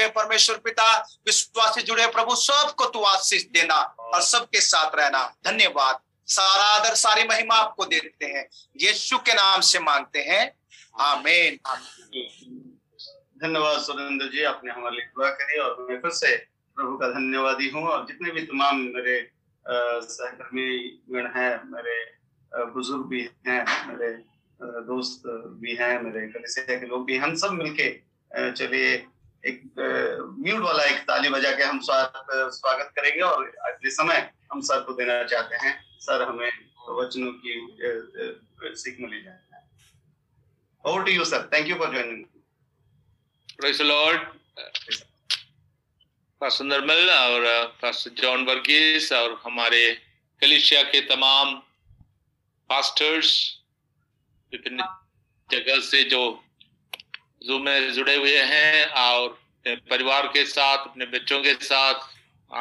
जुड़े परमेश्वर पिता, विश्वास से जुड़े प्रभु, सबको तू आशीष देना और सबके साथ रहना। धन्यवाद, सारा आदर सारी महिमा आपको देते हैं, यीशु के नाम से मांगते हैं, आमीन। धन्यवाद सुरेंद्र जी, आपने हमारे लिए दुआ करी और मैं फिर से प्रभु का धन्यवादी हूँ। और जितने भी तमाम मेरे सहकर्मी गण हैं, मेरे बुजुर्ग भी हैं, मेरे दोस्त भी हैं, मेरे कलीसिया के लोग भी, हम सब मिलके चलिए एक म्यूट वाला एक ताली बजा के हम स्वागत करेंगे और अगले समय हम सर को देना चाहते हैं। सर हमें वचनों की सीख मिली जाए। Over to you sir, thank you for joining. Praise the lord. Pastor Nirmal और पास्टर जॉन वर्गेस और हमारे कलीसिया के तमाम पास्टर्स विभिन्न जगह से जो जूम में जुड़े हुए हैं और परिवार के साथ अपने बच्चों के साथ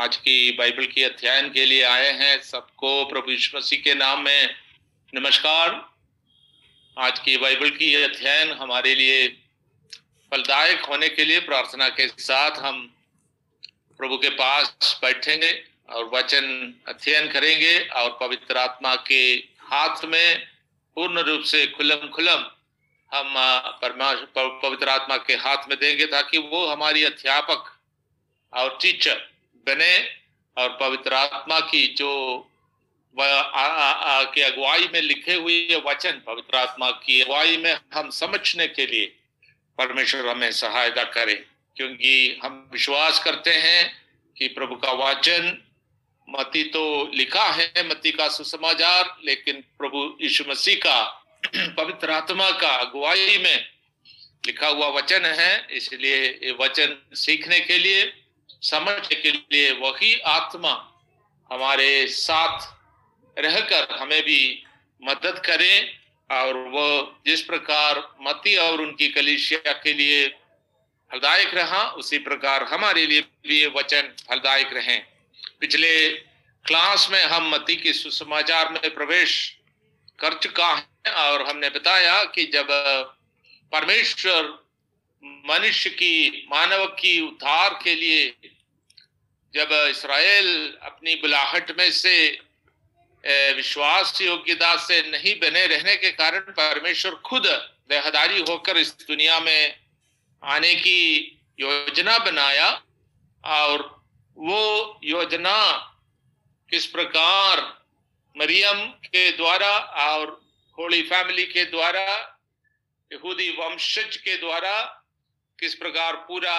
आज की बाइबल की अध्ययन के लिए आए हैं, सबको प्रभु यीशु मसीह के नाम में नमस्कार। आज की बाइबल की अध्ययन हमारे लिए फलदायक होने के लिए प्रार्थना के साथ हम प्रभु के पास बैठेंगे और वचन अध्ययन करेंगे और पवित्र आत्मा के हाथ में पूर्ण रूप से खुलम खुलम हम पवित्र आत्मा के हाथ में देंगे ताकि वो हमारी अध्यापक और टीचर बने और पवित्र आत्मा की जो के अगुवाई में लिखे हुए वचन, पवित्र आत्मा की अगुवाई में हम समझने के लिए परमेश्वर हमें सहायता करे, क्योंकि हम विश्वास करते हैं कि प्रभु का वचन मती तो लिखा है, मती का सुसमाचार, लेकिन प्रभु यीशु मसीह का पवित्र आत्मा का अगुवाई में लिखा हुआ वचन है। इसलिए ये वचन सीखने के लिए, समझने के लिए वही आत्मा हमारे साथ रहकर हमें भी मदद करे और वो जिस प्रकार मती और उनकी कलीसिया के लिए फलदायक रहा, उसी प्रकार हमारे लिए भी ये वचन फलदायक रहें। पिछले क्लास में हम मती के सुसमाचार में प्रवेश कर चुका है और हमने बताया कि जब परमेश्वर मनुष्य की, मानव की उद्धार के लिए जब इस्राएल अपनी बुलाहट में से विश्वास योग्यता से नहीं बने रहने के कारण परमेश्वर खुद देहदारी होकर इस दुनिया में आने की योजना बनाया और वो योजना किस प्रकार मरियम के द्वारा और होली फैमिली के द्वारा, यहूदी वंशज के द्वारा किस प्रकार पूरा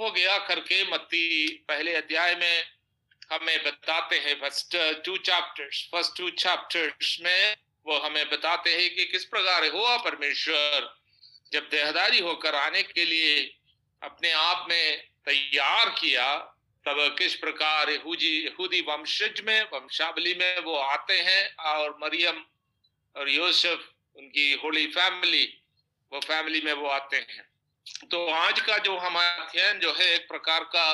हो गया करके मत्ती पहले अध्याय में हमें बताते हैं। फर्स्ट टू चैप्टर्स में वो हमें बताते हैं कि किस प्रकार हुआ परमेश्वर जब देहदारी होकर आने के लिए अपने आप में तैयार किया, तब किस प्रकार यहूदी वंशज में, वंशावली में वो आते हैं और मरियम और योसफ उनकी होली फैमिली, वो फैमिली में वो आते हैं। तो आज का जो हमारा अध्ययन जो है एक प्रकार का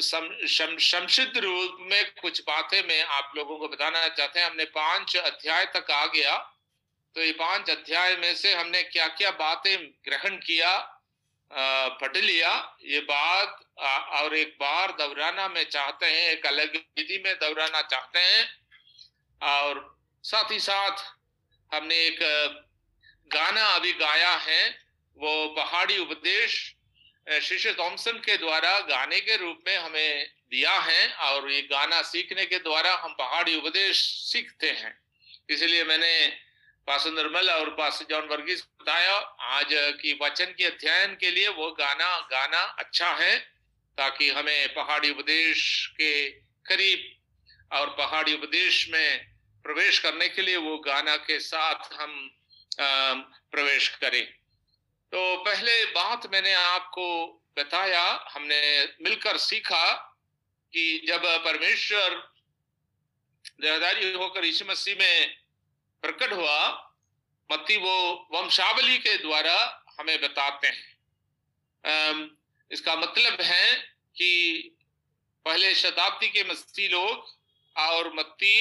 संक्षिप्त रूप में कुछ बातें मैं आप लोगों को बताना चाहते हैं। हमने 5 अध्याय तक आ गया, तो ये 5 अध्याय में से हमने क्या क्या बातें ग्रहण किया, पढ़ लिया, ये बात और एक बार दोहराना में चाहते हैं, एक अलग विधि में दोहराना चाहते हैं। और साथ ही साथ हमने एक गाना अभी गाया है, वो पहाड़ी उपदेश शिशे टॉमसन के द्वारा गाने के रूप में हमें दिया है और ये गाना सीखने के द्वारा हम पहाड़ी उपदेश सीखते हैं। इसलिए मैंने पास्टर निर्मल और पास्टर जॉन वर्गीस बताया आज की वचन के अध्ययन के लिए वो गाना अच्छा है ताकि हमें पहाड़ी उपदेश के करीब और पहाड़ी उपदेश में प्रवेश करने के लिए वो गाना के साथ हम प्रवेश करें। तो पहले बात मैंने आपको बताया, हमने मिलकर सीखा कि जब परमेश्वर देहदारी होकर यीशु मसीह में प्रकट हुआ, मत्ती वो वंशावली के द्वारा हमें बताते हैं। इसका मतलब है कि पहले शताब्दी के मसीही लोग और मत्ती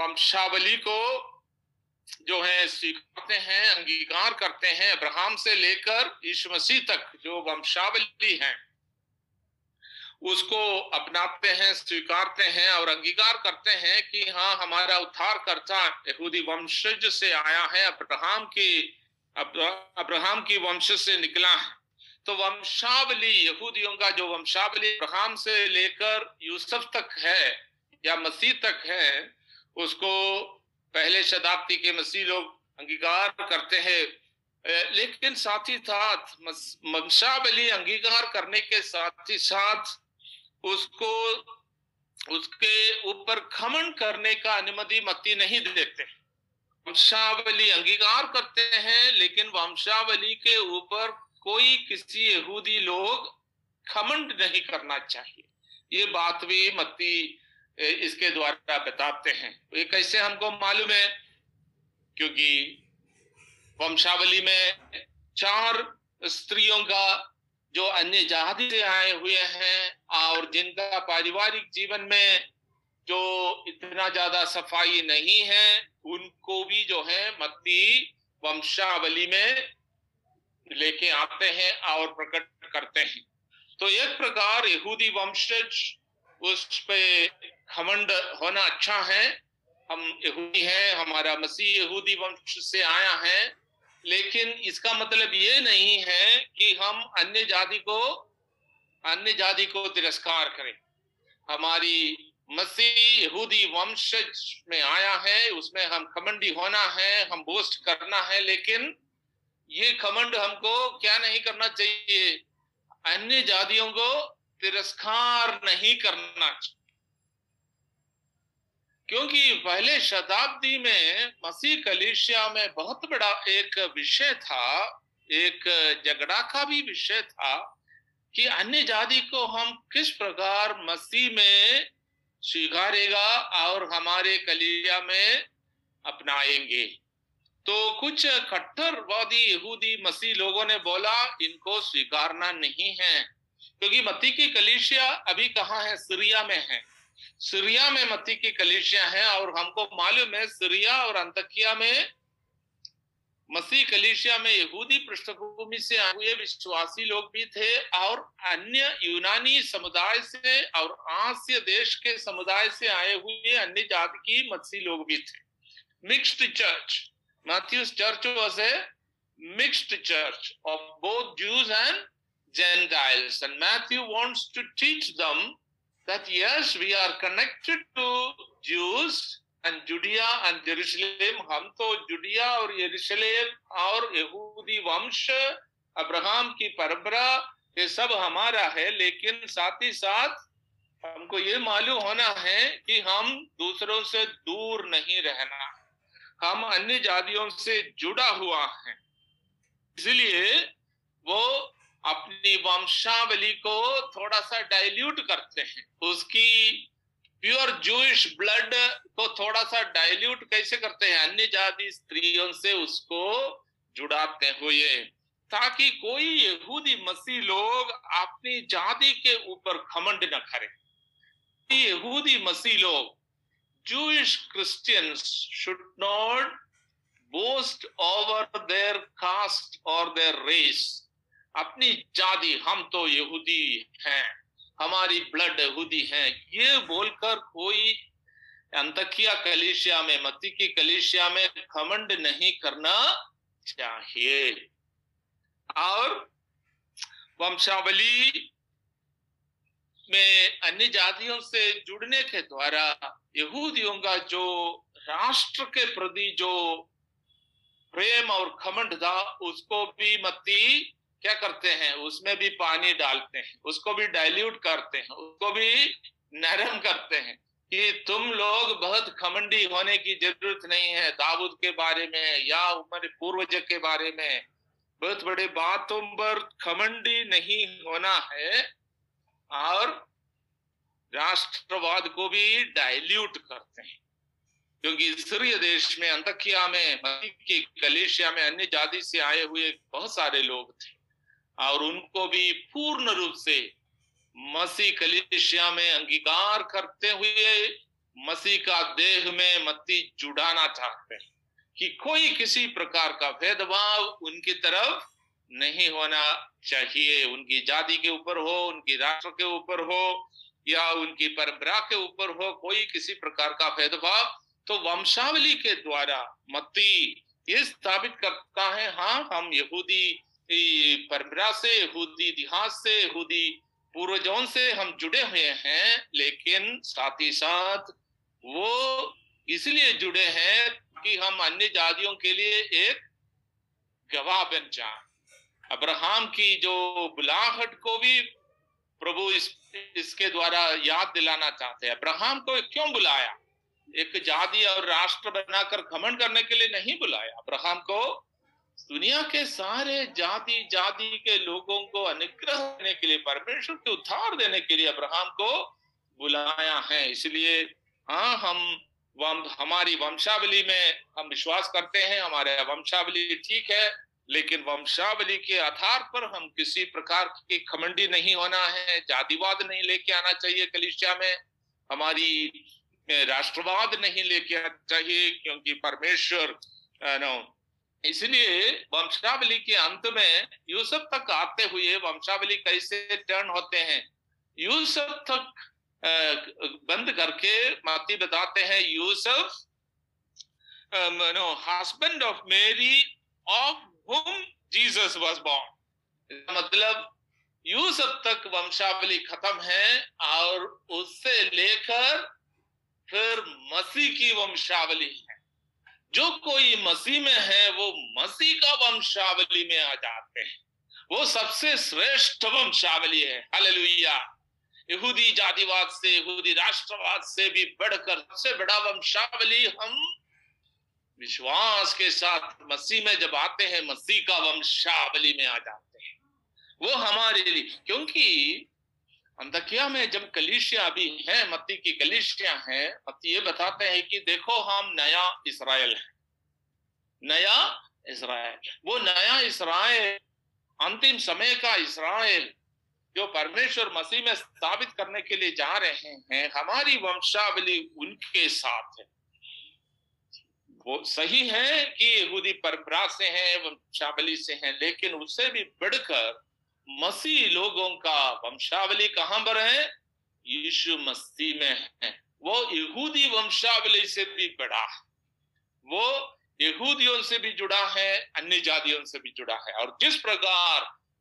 वंशावली को जो है स्वीकारते हैं, अंगीकार करते हैं, अब्राहम से लेकर यीशु मसीह तक जो वंशावली है उसको अपनाते हैं, स्वीकारते हैं और अंगीकार करते हैं कि हाँ हमारा उद्धारकर्ता यहूदी वंशज से आया है, अब्राहम की वंश से निकला है। तो वंशावली यहूदियों का जो वंशावली अब्राहम से लेकर यूसुफ तक है या मसीह तक है, उसको पहले शताब्दी के मसीह लोग अंगीकार करते हैं। लेकिन साथ ही साथ वंशावली अंगीकार करने के साथ ही साथ उसको उसके ऊपर घमंड करने का अनुमति मती नहीं देते। वंशावली अंगीकार करते हैं लेकिन वंशावली के ऊपर कोई किसी यहूदी लोग घमंड नहीं करना चाहिए, ये बात भी मती इसके द्वारा बताते हैं। ये कैसे हमको मालूम है, क्योंकि वंशावली में 4 स्त्रियों का जो अन्य जाति से आए हुए हैं और जिनका पारिवारिक जीवन में जो इतना ज्यादा सफाई नहीं है, उनको भी जो है मत्ती वंशावली में लेके आते हैं और प्रकट करते हैं। तो एक प्रकार यहूदी वंशज उस पे घमंड होना अच्छा है, हम यहूदी हैं, हमारा मसीह यहूदी वंश से आया है, लेकिन इसका मतलब ये नहीं है कि हम अन्य जाति को तिरस्कार करें। हमारी मसीह यहूदी वंशज में आया है, उसमें हम घमंडी होना है, हम बोस्ट करना है, लेकिन ये घमंड हमको क्या नहीं करना चाहिए, अन्य जातियों को तिरस्कार नहीं करना चाहिए। क्योंकि पहले शताब्दी में मसीह कलीसिया में बहुत बड़ा एक विषय था, एक झगड़ा का भी विषय था कि अन्य जाति को हम किस प्रकार मसीह में स्वीकारेगा और हमारे कलीसिया में अपनाएंगे। तो कुछ कट्टरवादी यहूदी मसीह लोगों ने बोला इनको स्वीकारना नहीं है, क्योंकि मती की कलीसिया अभी कहाँ है, सीरिया में है। सीरिया में मती की कलीसिया है और हमको मालूम है सीरिया और अंताकिया में मसीह कलीसिया में यहूदी पृष्ठभूमि से आए हुए विश्वासी लोग भी थे और अन्य यूनानी समुदाय से और आसिया देश के समुदाय से आए हुए अन्य जाति की मसीह लोग भी थे। Mixed church, Matthew's church was a mixed church of both Jews and Gentiles, and Matthew wants to teach them that yes, we are connected to Jews and Judea and Jerusalem. हम तो जुडिया और यरूशलेम और यहूदी वंश, अब्राहम की परंपरा, ये सब हमारा है, लेकिन साथ ही साथ हमको ये मालूम होना है कि हम दूसरों से दूर नहीं रहना, हम अन्य जातियों से जुड़ा हुआ है। इसलिए वो अपनी वंशावली को थोड़ा सा डाइल्यूट करते हैं, उसकी प्योर जूइश ब्लड को थोड़ा सा डाइल्यूट कैसे करते हैं, अन्य जाति स्त्रियों से उसको जुड़ाते हुए, ताकि कोई यहूदी मसीह लोग अपनी जाति के ऊपर घमंड न करे। यहूदी मसीह लोग, Jewish Christians, should not boast over their caste और देयर रेस। अपनी जाति, हम तो यहूदी हैं, हमारी ब्लड यहूदी है, ये बोलकर कोई अंताकिया कलीसिया में, मती की कलीसिया में घमंड नहीं करना चाहिए। और वंशावली में अन्य जातियों से जुड़ने के द्वारा यहूदियों का जो राष्ट्र के प्रति जो प्रेम और घमंड था, उसको भी मती क्या करते हैं, उसमें भी पानी डालते हैं, उसको भी डाइल्यूट करते हैं, उसको भी नरम करते हैं कि तुम लोग बहुत घमंडी होने की जरूरत नहीं है। दाऊद के बारे में या हमारे पूर्वज के बारे में बहुत बड़े बातों पर घमंडी नहीं होना है, और राष्ट्रवाद को भी डाइल्यूट करते हैं। क्योंकि सीरिया देश में, अंताकिया में, मती कलीसिया में अन्य जाति से आए हुए बहुत सारे लोग थे और उनको भी पूर्ण रूप से मसीह कलीसिया में अंगीकार करते हुए मसीह का देह में मती जुड़ाना चाहते हैं। कि कोई किसी प्रकार का भेदभाव उनकी तरफ नहीं होना चाहिए, उनकी जाति के ऊपर हो, उनकी राष्ट्र के ऊपर हो या उनकी परंपरा के ऊपर हो, कोई किसी प्रकार का भेदभाव तो वंशावली के द्वारा मती ये स्थापित करता है, हाँ हम यहूदी परंपरा से, यहूदी इतिहास से, यहूदी पूर्वजों से हम जुड़े हुए हैं, लेकिन साथ ही साथ वो इसलिए जुड़े हैं कि हम अन्य जातियों के लिए एक गवाह बन जाए। अब्राहम की जो बुलाहट को भी प्रभु इसके द्वारा याद दिलाना चाहते हैं। अब्राहम को क्यों बुलाया? एक जाति और राष्ट्र बनाकर घमंड करने के लिए नहीं बुलाया। अब्राहम को दुनिया के सारे जाति जाति के लोगों को अनुग्रह देने के लिए, परमेश्वर के उद्धार देने के लिए अब्राहम को बुलाया है। इसलिए हाँ हम हमारी वंशावली में हम विश्वास करते हैं, हमारे वंशावली ठीक है, लेकिन वंशावली के आधार पर हम किसी प्रकार की खमंडी नहीं होना है, जातिवाद नहीं लेके आना चाहिए कलीसिया में, हमारी राष्ट्रवाद नहीं लेके आना चाहिए, क्योंकि परमेश्वर इसलिए वंशावली के अंत में यूसुफ तक आते हुए वंशावली कैसे टर्न होते हैं, यूसुफ तक बंद करके मती बताते हैं Yusuf husband of Mary of whom Jesus was born, मतलब यूसुफ तक वंशावली खत्म है और उससे लेकर फिर मसीह की वंशावली है। जो कोई मसीह में है वो मसीह का वंशावली में आ जाते हैं, वो सबसे श्रेष्ठ वंशावली है। हालेलुया। यहूदी जातिवाद से, यहूदी राष्ट्रवाद से भी बढ़कर सबसे बड़ा वंशावली हम विश्वास के साथ मसीह में जब आते हैं, मसीह का वंशावली में आ जाते हैं। वो हमारे लिए, क्योंकि अंताकिया में जब कलीसिया भी है, मत्ती की कलीसिया है, मत्ती ये बताते हैं कि देखो हम नया इसराइल है, नया इसराइल। वो नया इसराइल अंतिम समय का इसराइल जो परमेश्वर मसीह में स्थापित करने के लिए जा रहे हैं, हमारी वंशावली उनके साथ है। वो सही है कि यहूदी परंपरा से है, वंशावली से है, लेकिन उससे भी बढ़कर मसीह लोगों का वंशावली कहां पर है? यीशु मसीह में है। वो यहूदी वंशावली से भी बड़ा है, वो यहूदियों से भी जुड़ा है, अन्य जातियों से भी जुड़ा है। और जिस प्रकार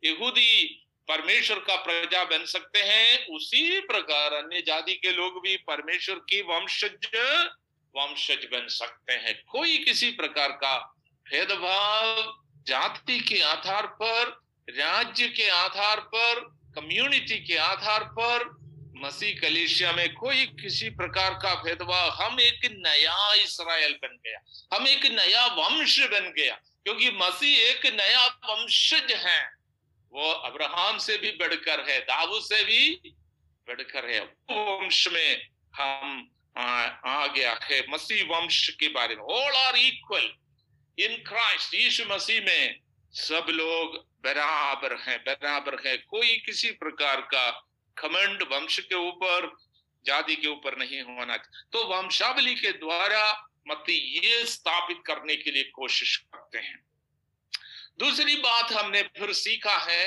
यहूदी परमेश्वर का प्रजा बन सकते हैं, उसी प्रकार अन्य जाति के लोग भी परमेश्वर की वंशज बन सकते हैं। कोई किसी प्रकार का भेदभाव जाति के आधार पर, राज्य के आधार पर, कम्युनिटी के आधार पर मसीह कलीसिया में कोई किसी प्रकार का भेदभाव, हम एक नया इसराइल बन गया, हम एक नया वंश बन गया, क्योंकि मसीह एक नया वंशज है। वो अब्राहम से भी बढ़कर है, दाऊद से भी बढ़कर है, वंश में हम आ गया है। मसीह वंश के बारे में all are equal in Christ, यीशु मसीह में सब लोग बराबर हैं, बराबर है। कोई किसी प्रकार का घमंड वंश के ऊपर, जाति के ऊपर नहीं होना चाहिए। तो वंशावली के द्वारा मत्ती ये स्थापित करने के लिए कोशिश करते हैं। दूसरी बात हमने फिर सीखा है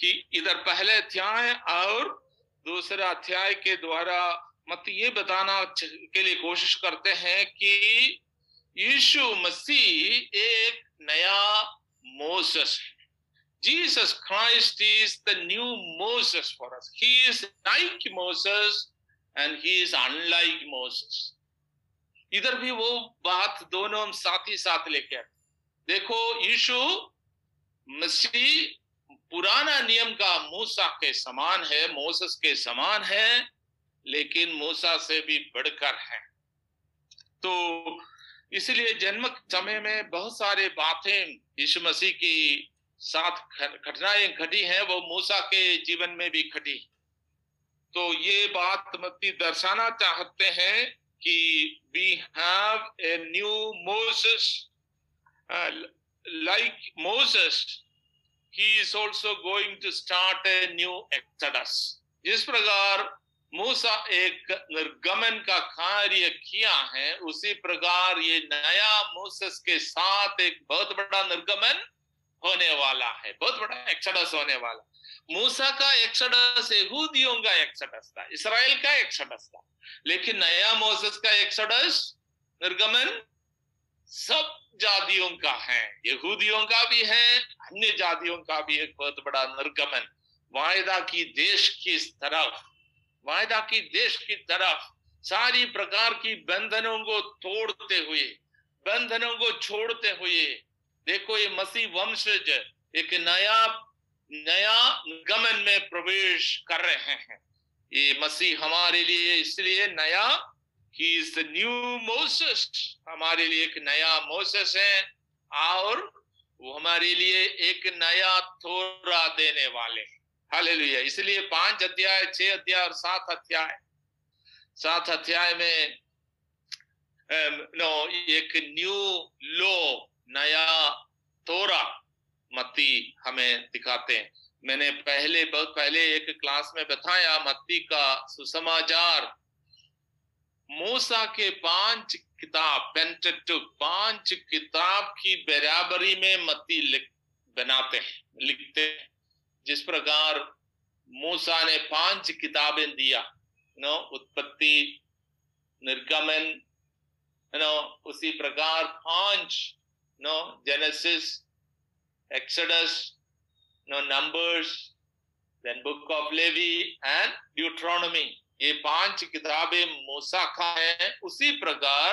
कि इधर पहले अध्याय और दूसरा अध्याय के द्वारा मत्ती ये बताना के लिए कोशिश करते हैं कि यीशु मसीह एक नया मोसेस है। Jesus Christ is the new Moses for us. He is like Moses and he is unlike Moses. इधर भी वो बात दोनों हम साथ ही साथ लेके आए। देखो यीशु मसीह पुराना नियम का मूसा के समान है, मोसेस के समान है, लेकिन मूसा से भी बढ़कर है। तो इसलिए जन्म के समय में बहुत सारे बातें यीशु मसीह की साथ घटनाएं घटी हैं, वो मूसा के जीवन में भी घटी। तो ये बात मत्ती दर्शाना चाहते हैं कि we have a new Moses like Moses he is also going to start a new exodus. जिस प्रकार मूसा एक निर्गमन का कार्य किया है, उसी प्रकार ये नया मूसस के साथ एक बहुत बड़ा निर्गमन होने वाला है, बहुत बड़ा एक्सोडस होने वाला। मूसा का एक्सोडस यहूदियों का एक्सोडस था, इसराइल का एक्सोडस था, लेकिन नया मूसस का एक्सोडस निर्गमन सब जातियों का है, यहूदियों का भी है, अन्य जातियों का भी। एक बहुत बड़ा निर्गमन वायदा की देश की तरफ, वायदा की देश की तरफ सारी प्रकार की बंधनों को तोड़ते हुए, बंधनों को छोड़ते हुए। देखो ये मसीह वंशज एक नया गमन में प्रवेश कर रहे हैं। ये मसीह हमारे लिए इसलिए नया, he is the new Moses, हमारे लिए एक नया मोसेस है और वो हमारे लिए एक नया थोड़ा देने वाले हैं। हालेलुया। इसलिए 5 अध्याय, 6 अध्याय और 7 अध्याय, 7 अध्याय में एक न्यू लो, नया तोरा मती हमें दिखाते हैं। मैंने पहले, बहुत पहले एक क्लास में बताया, मती का सुसमाचार मूसा के 5 किताब, पेंटाटुक, 5 किताब की बराबरी में मती लिखते हैं। जिस प्रकार मूसा ने 5 किताबें दिया, उत्पत्ति, निर्गमन, उसी प्रकार 5, Genesis, Exodus, Numbers, then book of Levi and Deuteronomy, ये 5 किताबें मूसा का है। उसी प्रकार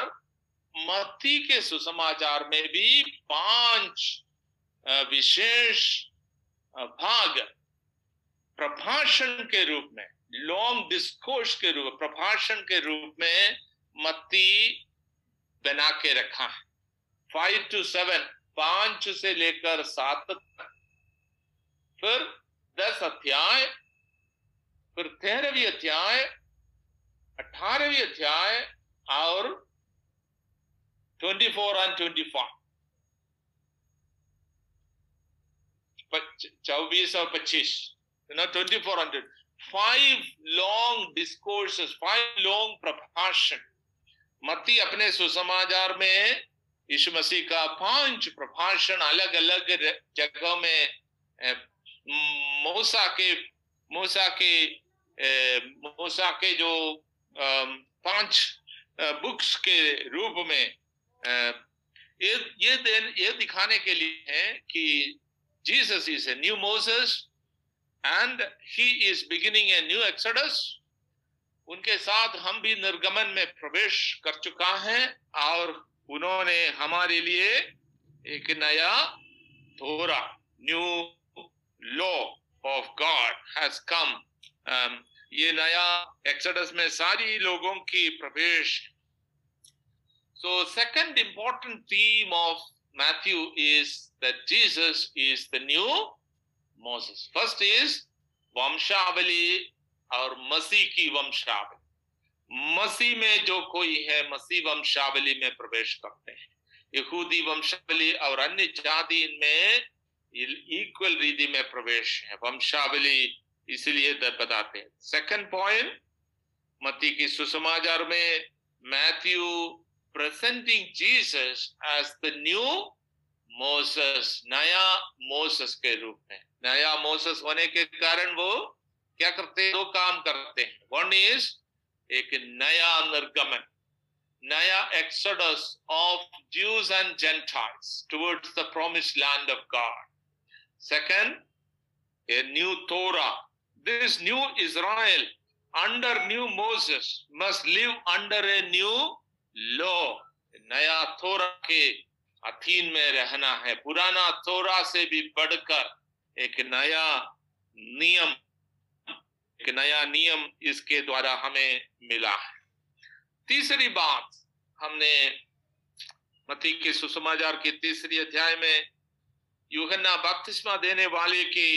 मत्ती के सुसमाचार में भी 5 विशेष भाग प्रभाषण के रूप में, लॉन्ग डिस्कोर्स के रूप, प्रभाषण के रूप में मत्ती बना के रखा है। 5 to 7, 5 से लेकर 7 तक, फिर 10 अध्याय, फिर 13वें अध्याय, 18वें अध्याय और 24 and 25, 24 और 25, 2400, 5 long discourses, 5 long प्रभाषण। मत्ती अपने सुसमाचार में यीशु मसीह का 5 प्रभाषण अलग अलग जगहों में, मूसा के जो 5 बुक्स के रूप में ये दिखाने के लिए है कि Jesus is a new Moses and he is beginning a new exodus. उनके साथ हम भी निर्गमन में प्रवेश कर चुका है और उन्होंने हमारे लिए एक नया थोड़ा, new law of God has come. ये नया exodus में सारी लोगों की प्रवेश। So second important theme of Matthew is that Jesus is the new Moses. First is वंशावली और मसीह की वंशावली। मसीह में जो कोई है, मसीह वंशावली में प्रवेश करते हैं। यहूदी वंशावली और अन्य जाति में इक्वल रीति में प्रवेश है, वंशावली इसलिए बताते हैं। सेकंड पॉइंट, मत्ती की सुसमाचार में Matthew presenting Jesus as the new Moses, नया मोसेस के रूप में। नया मोसेस होने के कारण वो क्या करते हैं? 2 काम करते हैं। 1 is एक नया निर्गमन, नया exodus of Jews and Gentiles towards the promised land of God. Second, a new Torah. This new Israel under new Moses must live under a new लो, नया थोरा के अधीन में रहना है। पुराना थोरा से भी बढ़कर एक नया नियम, एक नया नियम इसके द्वारा हमें मिला है। तीसरी बात, हमने मत्ती के सुसमाचार के 3 अध्याय में यूहन्ना बपतिस्मा देने वाले की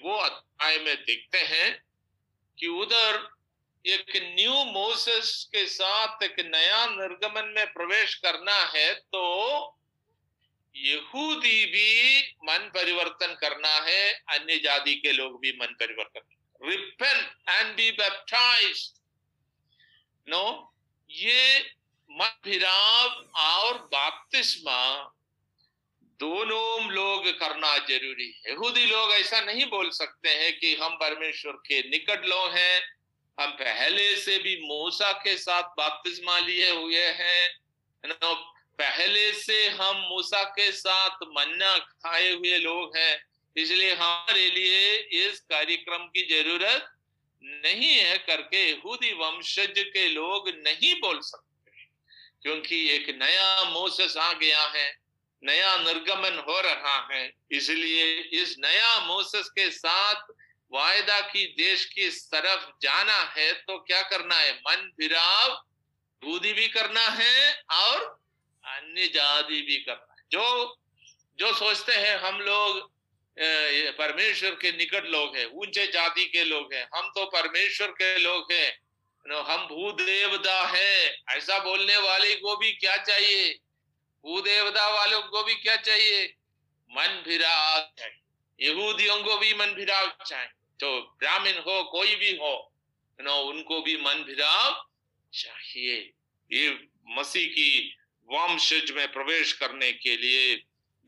वो अध्याय में देखते हैं कि उधर एक न्यू मोसेस के साथ एक नया निर्गमन में प्रवेश करना है, तो यहूदी भी मन परिवर्तन करना है, अन्य जाति के लोग भी मन परिवर्तन। repent and be baptized. No, ये मत भिराव और बाप्तिस्मा दोनों लोग करना जरूरी है। यहूदी लोग ऐसा नहीं बोल सकते हैं कि हम परमेश्वर के निकट लोग हैं, हम पहले से भी मूसा के साथ बपतिस्मा लिए हुए हैं, पहले से हम मूसा के साथ मन्ना खाए हुए लोग हैं, इसलिए हमारे लिए इस कार्यक्रम की जरूरत नहीं है करके यहूदी वंशज के लोग नहीं बोल सकते, क्योंकि एक नया मोसेस आ गया है, नया निर्गमन हो रहा है, इसलिए इस नया मोसेस के साथ वायदा की देश की तरफ जाना है तो क्या करना है, मन फिराव दूधी भी करना है और अन्य जाति भी करना है। जो सोचते हैं हम लोग परमेश्वर के निकट लोग हैं, ऊंचे जाति के लोग हैं, हम तो परमेश्वर के लोग हैं, हम भूदेवता है, ऐसा बोलने वाले को भी क्या चाहिए, भूदेवता वालों को भी क्या चाहिए, मन फिराव चाहिए। यहूदियों को भी मन फिराव चाहिए, जो ब्राह्मण हो कोई भी हो उनको भी मन फिराव चाहिए। ये मसीह की वंशज में प्रवेश करने के लिए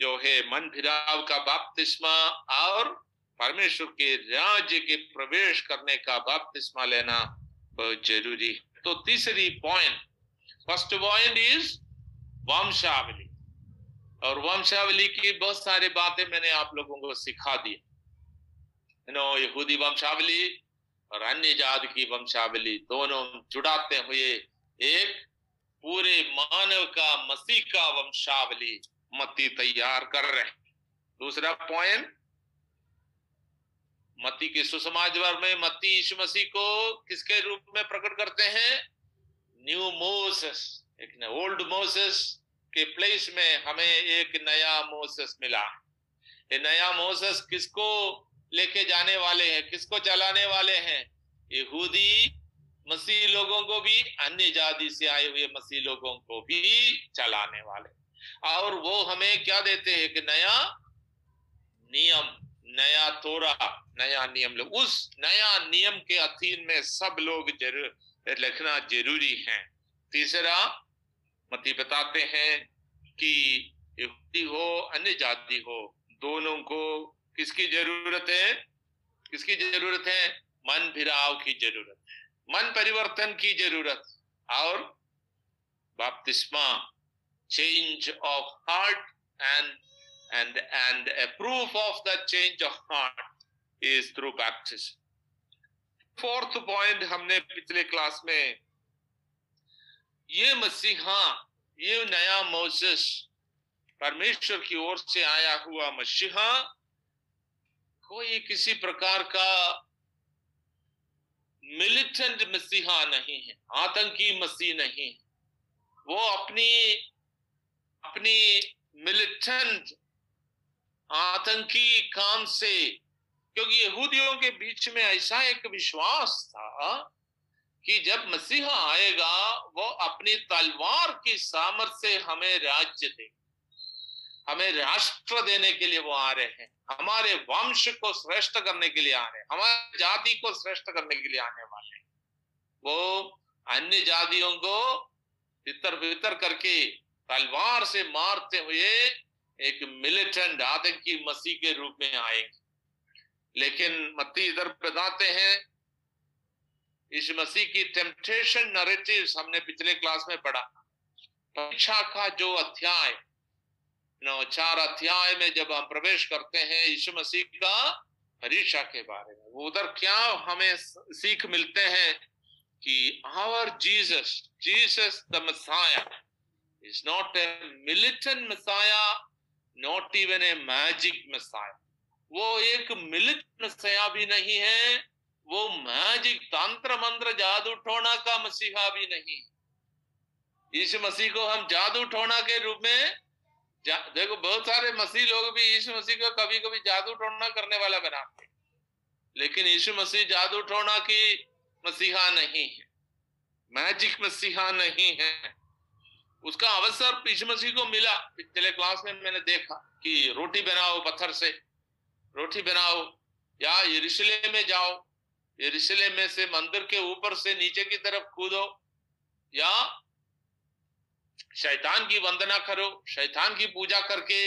जो है मन फिराव का बपतिस्मा और परमेश्वर के राज्य के प्रवेश करने का बपतिस्मा लेना बहुत जरूरी है। तो तीसरी पॉइंट, फर्स्ट पॉइंट इज वंशावली, और वंशावली की बहुत सारी बातें मैंने आप लोगों को सिखा दी, यहूदी वंशावली और अन्य जाति की वंशावली दोनों जुड़ाते हुए एक पूरे मानव का मसीह का वंशावली मती तैयार कर रहे हैं। दूसरा पॉइंट, मती के सुसमाचार में मती यीशु मसीह को किसके रूप में प्रकट करते हैं, न्यू मोसेस, एक ओल्ड मोसेस के प्लेस में हमें एक नया मोसेस मिला। ये नया मोसेस किसको लेके जाने वाले हैं, किसको चलाने वाले हैं, यहूदी मसीह लोगों को भी अन्य जाति से आए हुए मसीह लोगों को भी चलाने वाले, और वो हमें क्या देते हैं कि नया नियम, नया तोरा, नया नियम। उस नया नियम के अधीन में सब लोग जरूर लिखना जरूरी है। तीसरा, मती बताते हैं कि यहूदी हो अन्य जाति हो दोनों को किसकी जरूरत है, किसकी जरूरत है, मन फिराव की जरूरत, मन परिवर्तन की जरूरत और बपतिस्मा, change of heart and a proof of the change of heart is through बपतिस्म। फोर्थ पॉइंट, हमने पिछले क्लास में ये मसीहा, ये नया मोसेस परमेश्वर की ओर से आया हुआ मसीहा कोई किसी प्रकार का मिलिटेंट मसीहा नहीं है, आतंकी मसीह नहीं है, वो अपनी मिलिटेंट आतंकी काम से, क्योंकि यहूदियों के बीच में ऐसा एक विश्वास था कि जब मसीहा आएगा वो अपनी तलवार की सामर्थ से हमें राज्य दे, हमें राष्ट्र देने के लिए वो आ रहे हैं, हमारे वंश को श्रेष्ठ करने के लिए आ रहे हैं, हमारी जाति को श्रेष्ठ करने के लिए आने वाले हैं। वो अन्य जातियों को तितर-बितर करके तलवार से मारते हुए एक मिलिटेंट आतंकी मसीह के रूप में आएंगे। लेकिन मत्ती इधर बताते हैं इस मसीह की टेम्पटेशन नैरेटिव्स हमने पिछले क्लास में पढ़ा, परीक्षा का जो अध्याय 4 अध्याय में जब हम प्रवेश करते हैं यीशु मसीह का परीक्षा के बारे में, वो उधर क्या हमें सीख मिलते हैं कि our Jesus the Masih is not a militant Masih, not even a magic Masih. वो एक मिलिटेंट मसीह भी नहीं है, वो मैजिक तंत्र मंत्र जादू टोना का मसीहा भी नहीं। यीशु मसीह को हम जादू टोना के रूप में, देखो बहुत सारे मसीह लोग भी यीशु मसीह को कभी कभी जादू टोना करने वाला बनाते हैं, लेकिन यीशु मसीह जादू टोना की मसीहा नहीं है, मैजिक मसीहा नहीं है। उसका अवसर यीशु मसीह को मिला, पिछले क्लास में मैंने देखा कि रोटी बनाओ पत्थर से, रोटी बनाओ या यरूशलेम में जाओ, यरूशलेम में से मंदिर के ऊपर से नीचे की तरफ कूदो या शैतान की वंदना करो, शैतान की पूजा करके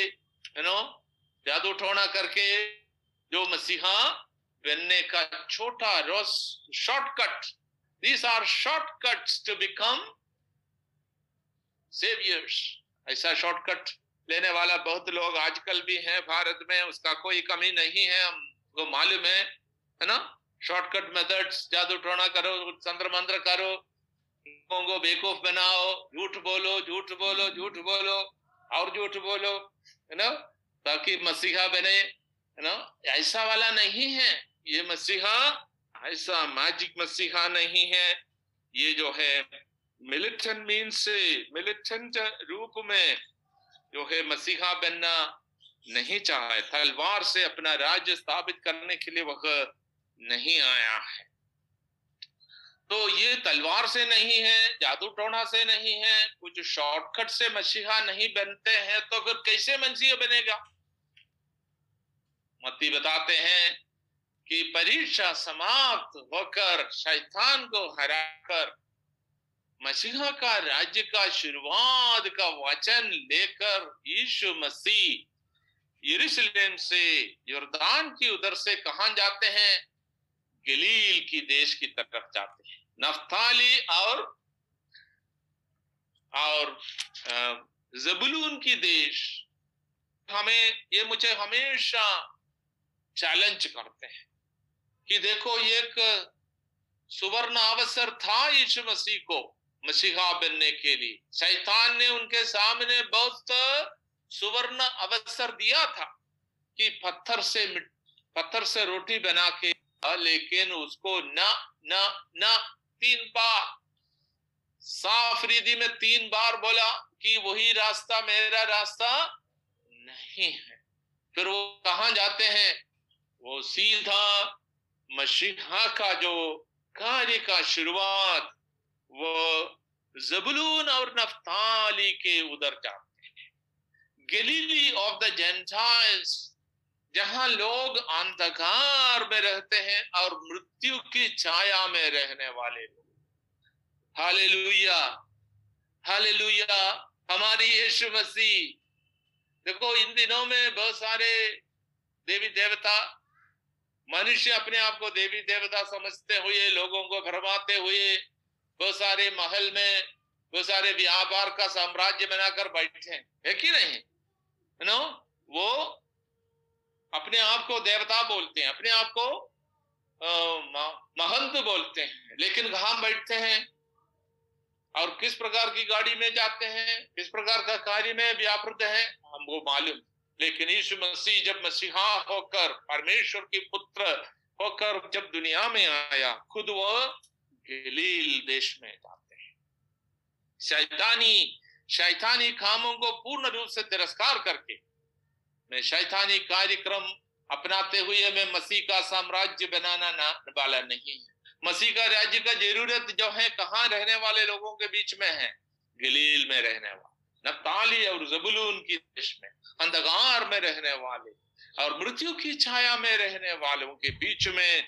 जादू टोना करके जो मसीहा बनने का छोटा रस shortcut, these are shortcuts to become saviours. ऐसा शॉर्टकट लेने वाला बहुत लोग आजकल भी हैं भारत में, उसका कोई कमी नहीं है, हमको मालूम है ना। शॉर्टकट मेथड्स, जादू टोना करो, तंत्र मंत्र करो, लोगों को बेवकूफ बनाओ, झूठ बोलो झूठ बोलो झूठ बोलो और झूठ बोलो, है ना, ताकि मसीहा बने, है ना। ऐसा वाला नहीं है ये मसीहा, ऐसा मैजिक मसीहा नहीं है ये, जो है मिलिटेंट मीन से, मिलिटेंट रूप में जो है मसीहा बनना नहीं चाहे, तलवार से अपना राज्य स्थापित करने के लिए वह नहीं आया है। तो ये तलवार से नहीं है, जादू टोना से नहीं है, कुछ शॉर्टकट से मसीहा नहीं बनते हैं, तो फिर कैसे मसीहा बनेगा। मती बताते हैं कि परीक्षा समाप्त होकर शैतान को हराकर मसीहा का राज्य का शुरुआत का वचन लेकर यीशु मसीह यरूशलेम से योर्दान की उधर से कहां जाते हैं, गलील की देश की तरफ जाते हैं, नफ्ताली और जबुलून की देश। हमें ये मुझे हमेशा चैलेंज करते हैं कि देखो एक सुवर्ण अवसर था यीशु मसीह को मसीहा बनने के लिए, शैतान ने उनके सामने बहुत सुवर्ण अवसर दिया था कि पत्थर से रोटी बना के, लेकिन उसको ना ना ना 3 बार साफ रीति में 3 बार बोला कि वही रास्ता मेरा रास्ता नहीं है। फिर वो कहाँ जाते हैं, वो सीधा मसीहा का जो कार्य का शुरुआत वो जबुलून और नफ्ताली के उधर जाते हैं, गलीली ऑफ द जेंटाइल्स, जहां लोग अंधकार में रहते हैं और मृत्यु की छाया में रहने वाले लोग। हालेलुया हालेलुया, हमारी यीशु मसीह। देखो इन दिनों में बहुत सारे देवी देवता, मनुष्य अपने आप को देवी देवता समझते हुए लोगों को भरमाते हुए बहुत सारे महल में बहुत सारे व्यापार का साम्राज्य बनाकर बैठे हैं, है कि नहीं। नो वो अपने आप को देवता बोलते हैं, अपने आप को महंत बोलते हैं, लेकिन कहाँ बैठते हैं और किस प्रकार की गाड़ी में जाते हैं, किस प्रकार का कार्य में व्यापृत है हमको मालूम। लेकिन यीशु मसीह जब मसीहा होकर परमेश्वर के पुत्र होकर जब दुनिया में आया, खुद वह गलील देश में जाते हैं, शैतानी कामों को पूर्ण रूप से तिरस्कार करके, मैं शैतानी कार्यक्रम अपनाते हुए मैं मसीह का साम्राज्य बनाना वाला नहीं है। मसीह का राज्य का जरूरत जो है कहाँ रहने वाले लोगों के बीच में है, गलील में रहने वाले, नप्ताली और जबुलून की देश में, अंधकार में रहने वाले और मृत्यु की छाया में रहने वालों के बीच में।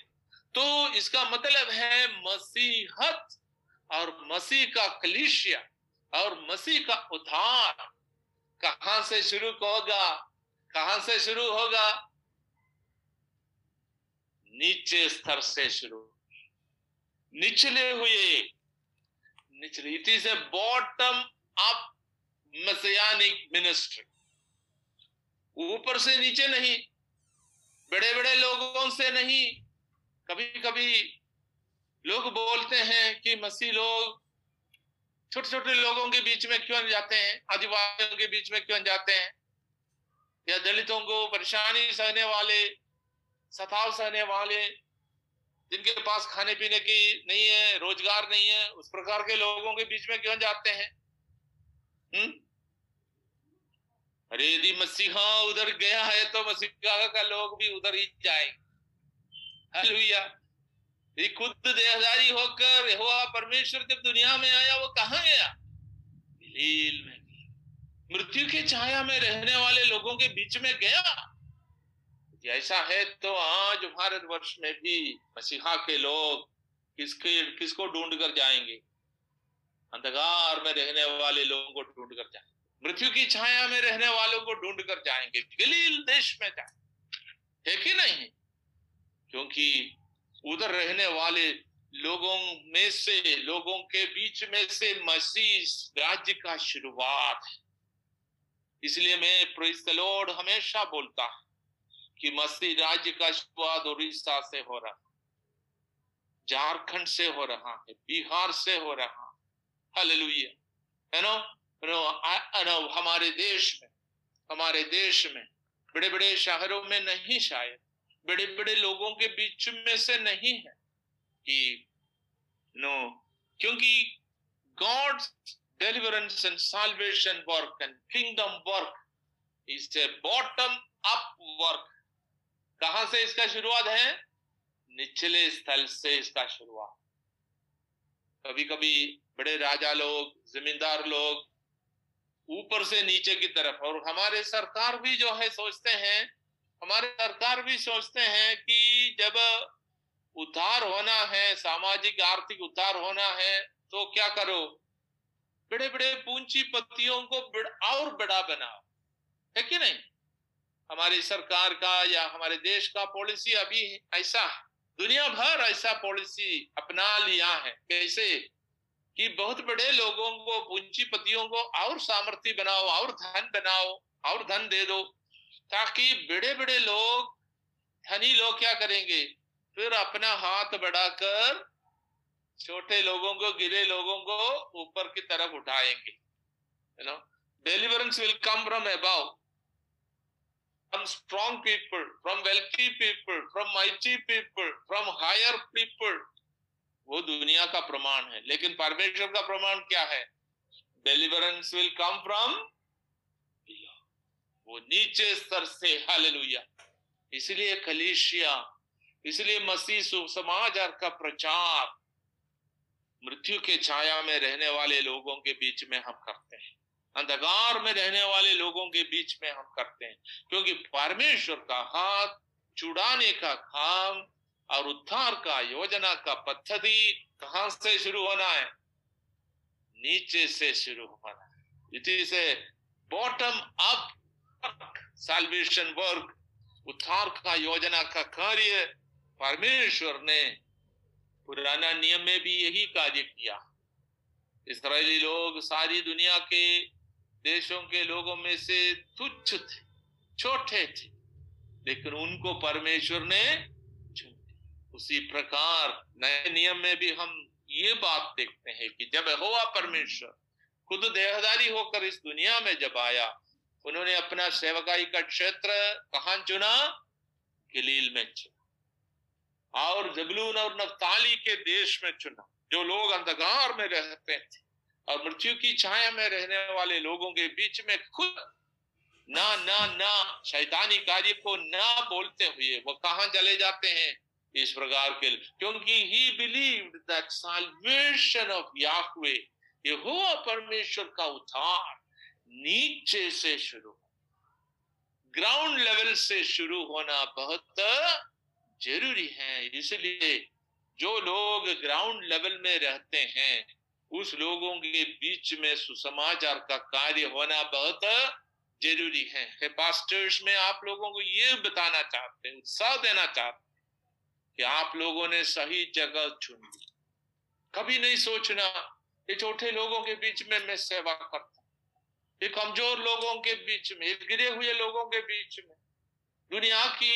तो इसका मतलब है मसीहत और मसीह का कलीसिया और मसीह का उद्धार कहाँ से शुरू होगा, कहां से शुरू होगा, नीचे स्तर से शुरू, निचले हुए निचले, इति से बॉटम अप मसीहानिक मिनिस्ट्री, ऊपर से नीचे नहीं, बड़े बड़े लोगों से नहीं। कभी कभी लोग बोलते हैं कि मसीह लोग छोटे छोटे लोगों के बीच में क्यों जाते हैं, आदिवासियों के बीच में क्यों जाते हैं, या दलितों को परेशानी सहने वाले, सताव सहने वाले, जिनके पास खाने पीने की नहीं है, रोजगार नहीं है, उस प्रकार के लोगों के बीच में क्यों जाते हैं। अरे यदि मसीहा उधर गया है तो मसीहा का लोग भी उधर ही जाएंगे। हालेलुया। ये खुद देहधारी होकर यहोवा परमेश्वर जब दुनिया में आया वो कहाँ गया, गलील में, मृत्यु के छाया में रहने वाले लोगों के बीच में गया। कि ऐसा है तो आज भारतवर्ष में भी मसीहा के लोग किसको ढूंढ कर जाएंगे? अंधकार में रहने वाले लोगों को ढूंढ कर जाएंगे, मृत्यु की छाया में रहने वालों को ढूंढ कर जाएंगे, गलील देश में जाएंगे, है कि नहीं? क्योंकि उधर रहने वाले लोगों में से, लोगों के बीच में से मसीह राज्य का शुरुआत है। इसलिए मैं प्रेज़ द लॉर्ड हमेशा बोलता हूं कि मसीह राज्य का शुरुआत उड़ीसा से हो रहा है, झारखंड से हो रहा है, बिहार से हो रहा है। हालेलुया। हमारे देश में बड़े बड़े शहरों में नहीं, शायद बड़े बड़े लोगों के बीच में से नहीं है कि क्योंकि God's deliverance and salvation work and kingdom work is a bottom up work। कहां से इसका शुरुआत है? निचले स्थल से इसका शुरुआत। कभी कभी बड़े राजा लोग, जमींदार लोग ऊपर से नीचे की तरफ, और हमारे सरकार भी सोचते हैं कि जब उद्धार होना है, सामाजिक आर्थिक उद्धार होना है तो क्या करो, बड़े बड़े पूंजीपतियों को और बड़ा बनाओ, है कि नहीं? हमारी सरकार का या हमारे देश का पॉलिसी अभी ऐसा है, दुनिया भर ऐसा पॉलिसी अपना लिया है। कैसे कि बहुत बड़े लोगों को, पूंजीपतियों को और सामर्थ्य बनाओ और धन दे दो, ताकि बड़े बड़े लोग, धनी लोग क्या करेंगे, फिर अपना हाथ बढ़ाकर छोटे लोगों को, गिरे लोगों को ऊपर की तरफ उठाएंगे। You know, deliverance will come from above, from strong people, from wealthy people, from mighty people, from higher people. वो दुनिया का प्रमाण है, लेकिन परमेश्वर का प्रमाण क्या है? डेलिवरेंस विल कम फ्रॉम, वो नीचे स्तर से। हालेलुया। इसलिए कलीसिया, इसलिए मसीह सुसमाचार का प्रचार मृत्यु के छाया में रहने वाले लोगों के बीच में हम करते हैं, अंधकार में रहने वाले लोगों के बीच में हम करते हैं, क्योंकि परमेश्वर का हाथ छुड़ाने का काम और उद्धार का योजना का पद्धति कहां से शुरू होना है? नीचे से शुरू होना है। इसी से बॉटम अप साल्वेशन वर्क, उद्धार का योजना का कार्य परमेश्वर ने पुराना नियम में भी यही कार्य किया। इस्राएली लोग सारी दुनिया के देशों के लोगों में से तुच्छ थे, छोटे थे, लेकिन उनको परमेश्वर ने चुन लिया। उसी प्रकार नए नियम में भी हम ये बात देखते हैं कि जब यहोवा परमेश्वर खुद देहधारी होकर इस दुनिया में जब आया, उन्होंने अपना सेवकाई का क्षेत्र कहाँ चुना? गलील में चुना, और जबूलून और नप्ताली के देश में चुना, जो लोग अंधकार में रहते थे और मृत्यु की छाया में रहने वाले लोगों के बीच में खुद ना शैतानी कार्य को ना बोलते हुए वो कहाँ चले जाते हैं? इस प्रकार के, क्योंकि he believed that salvation of Yahweh, यहोवा परमेश्वर का उद्धार नीचे से शुरू, ग्राउंड लेवल से शुरू होना बहुत जरूरी है। इसलिए जो लोग ग्राउंड लेवल में रहते हैं, उस लोगों के बीच में सुसमाचार का कार्य होना बहुत जरूरी है। हे पास्टर्स, में आप लोगों को ये बताना चाहते हैं, उत्साह देना चाहते हैं कि आप लोगों ने सही जगह चुन ली। कभी नहीं सोचना ये छोटे लोगों के बीच में मैं सेवा करता हूँ, ये कमजोर लोगों के बीच में, ये गिरे हुए लोगों के बीच में। दुनिया की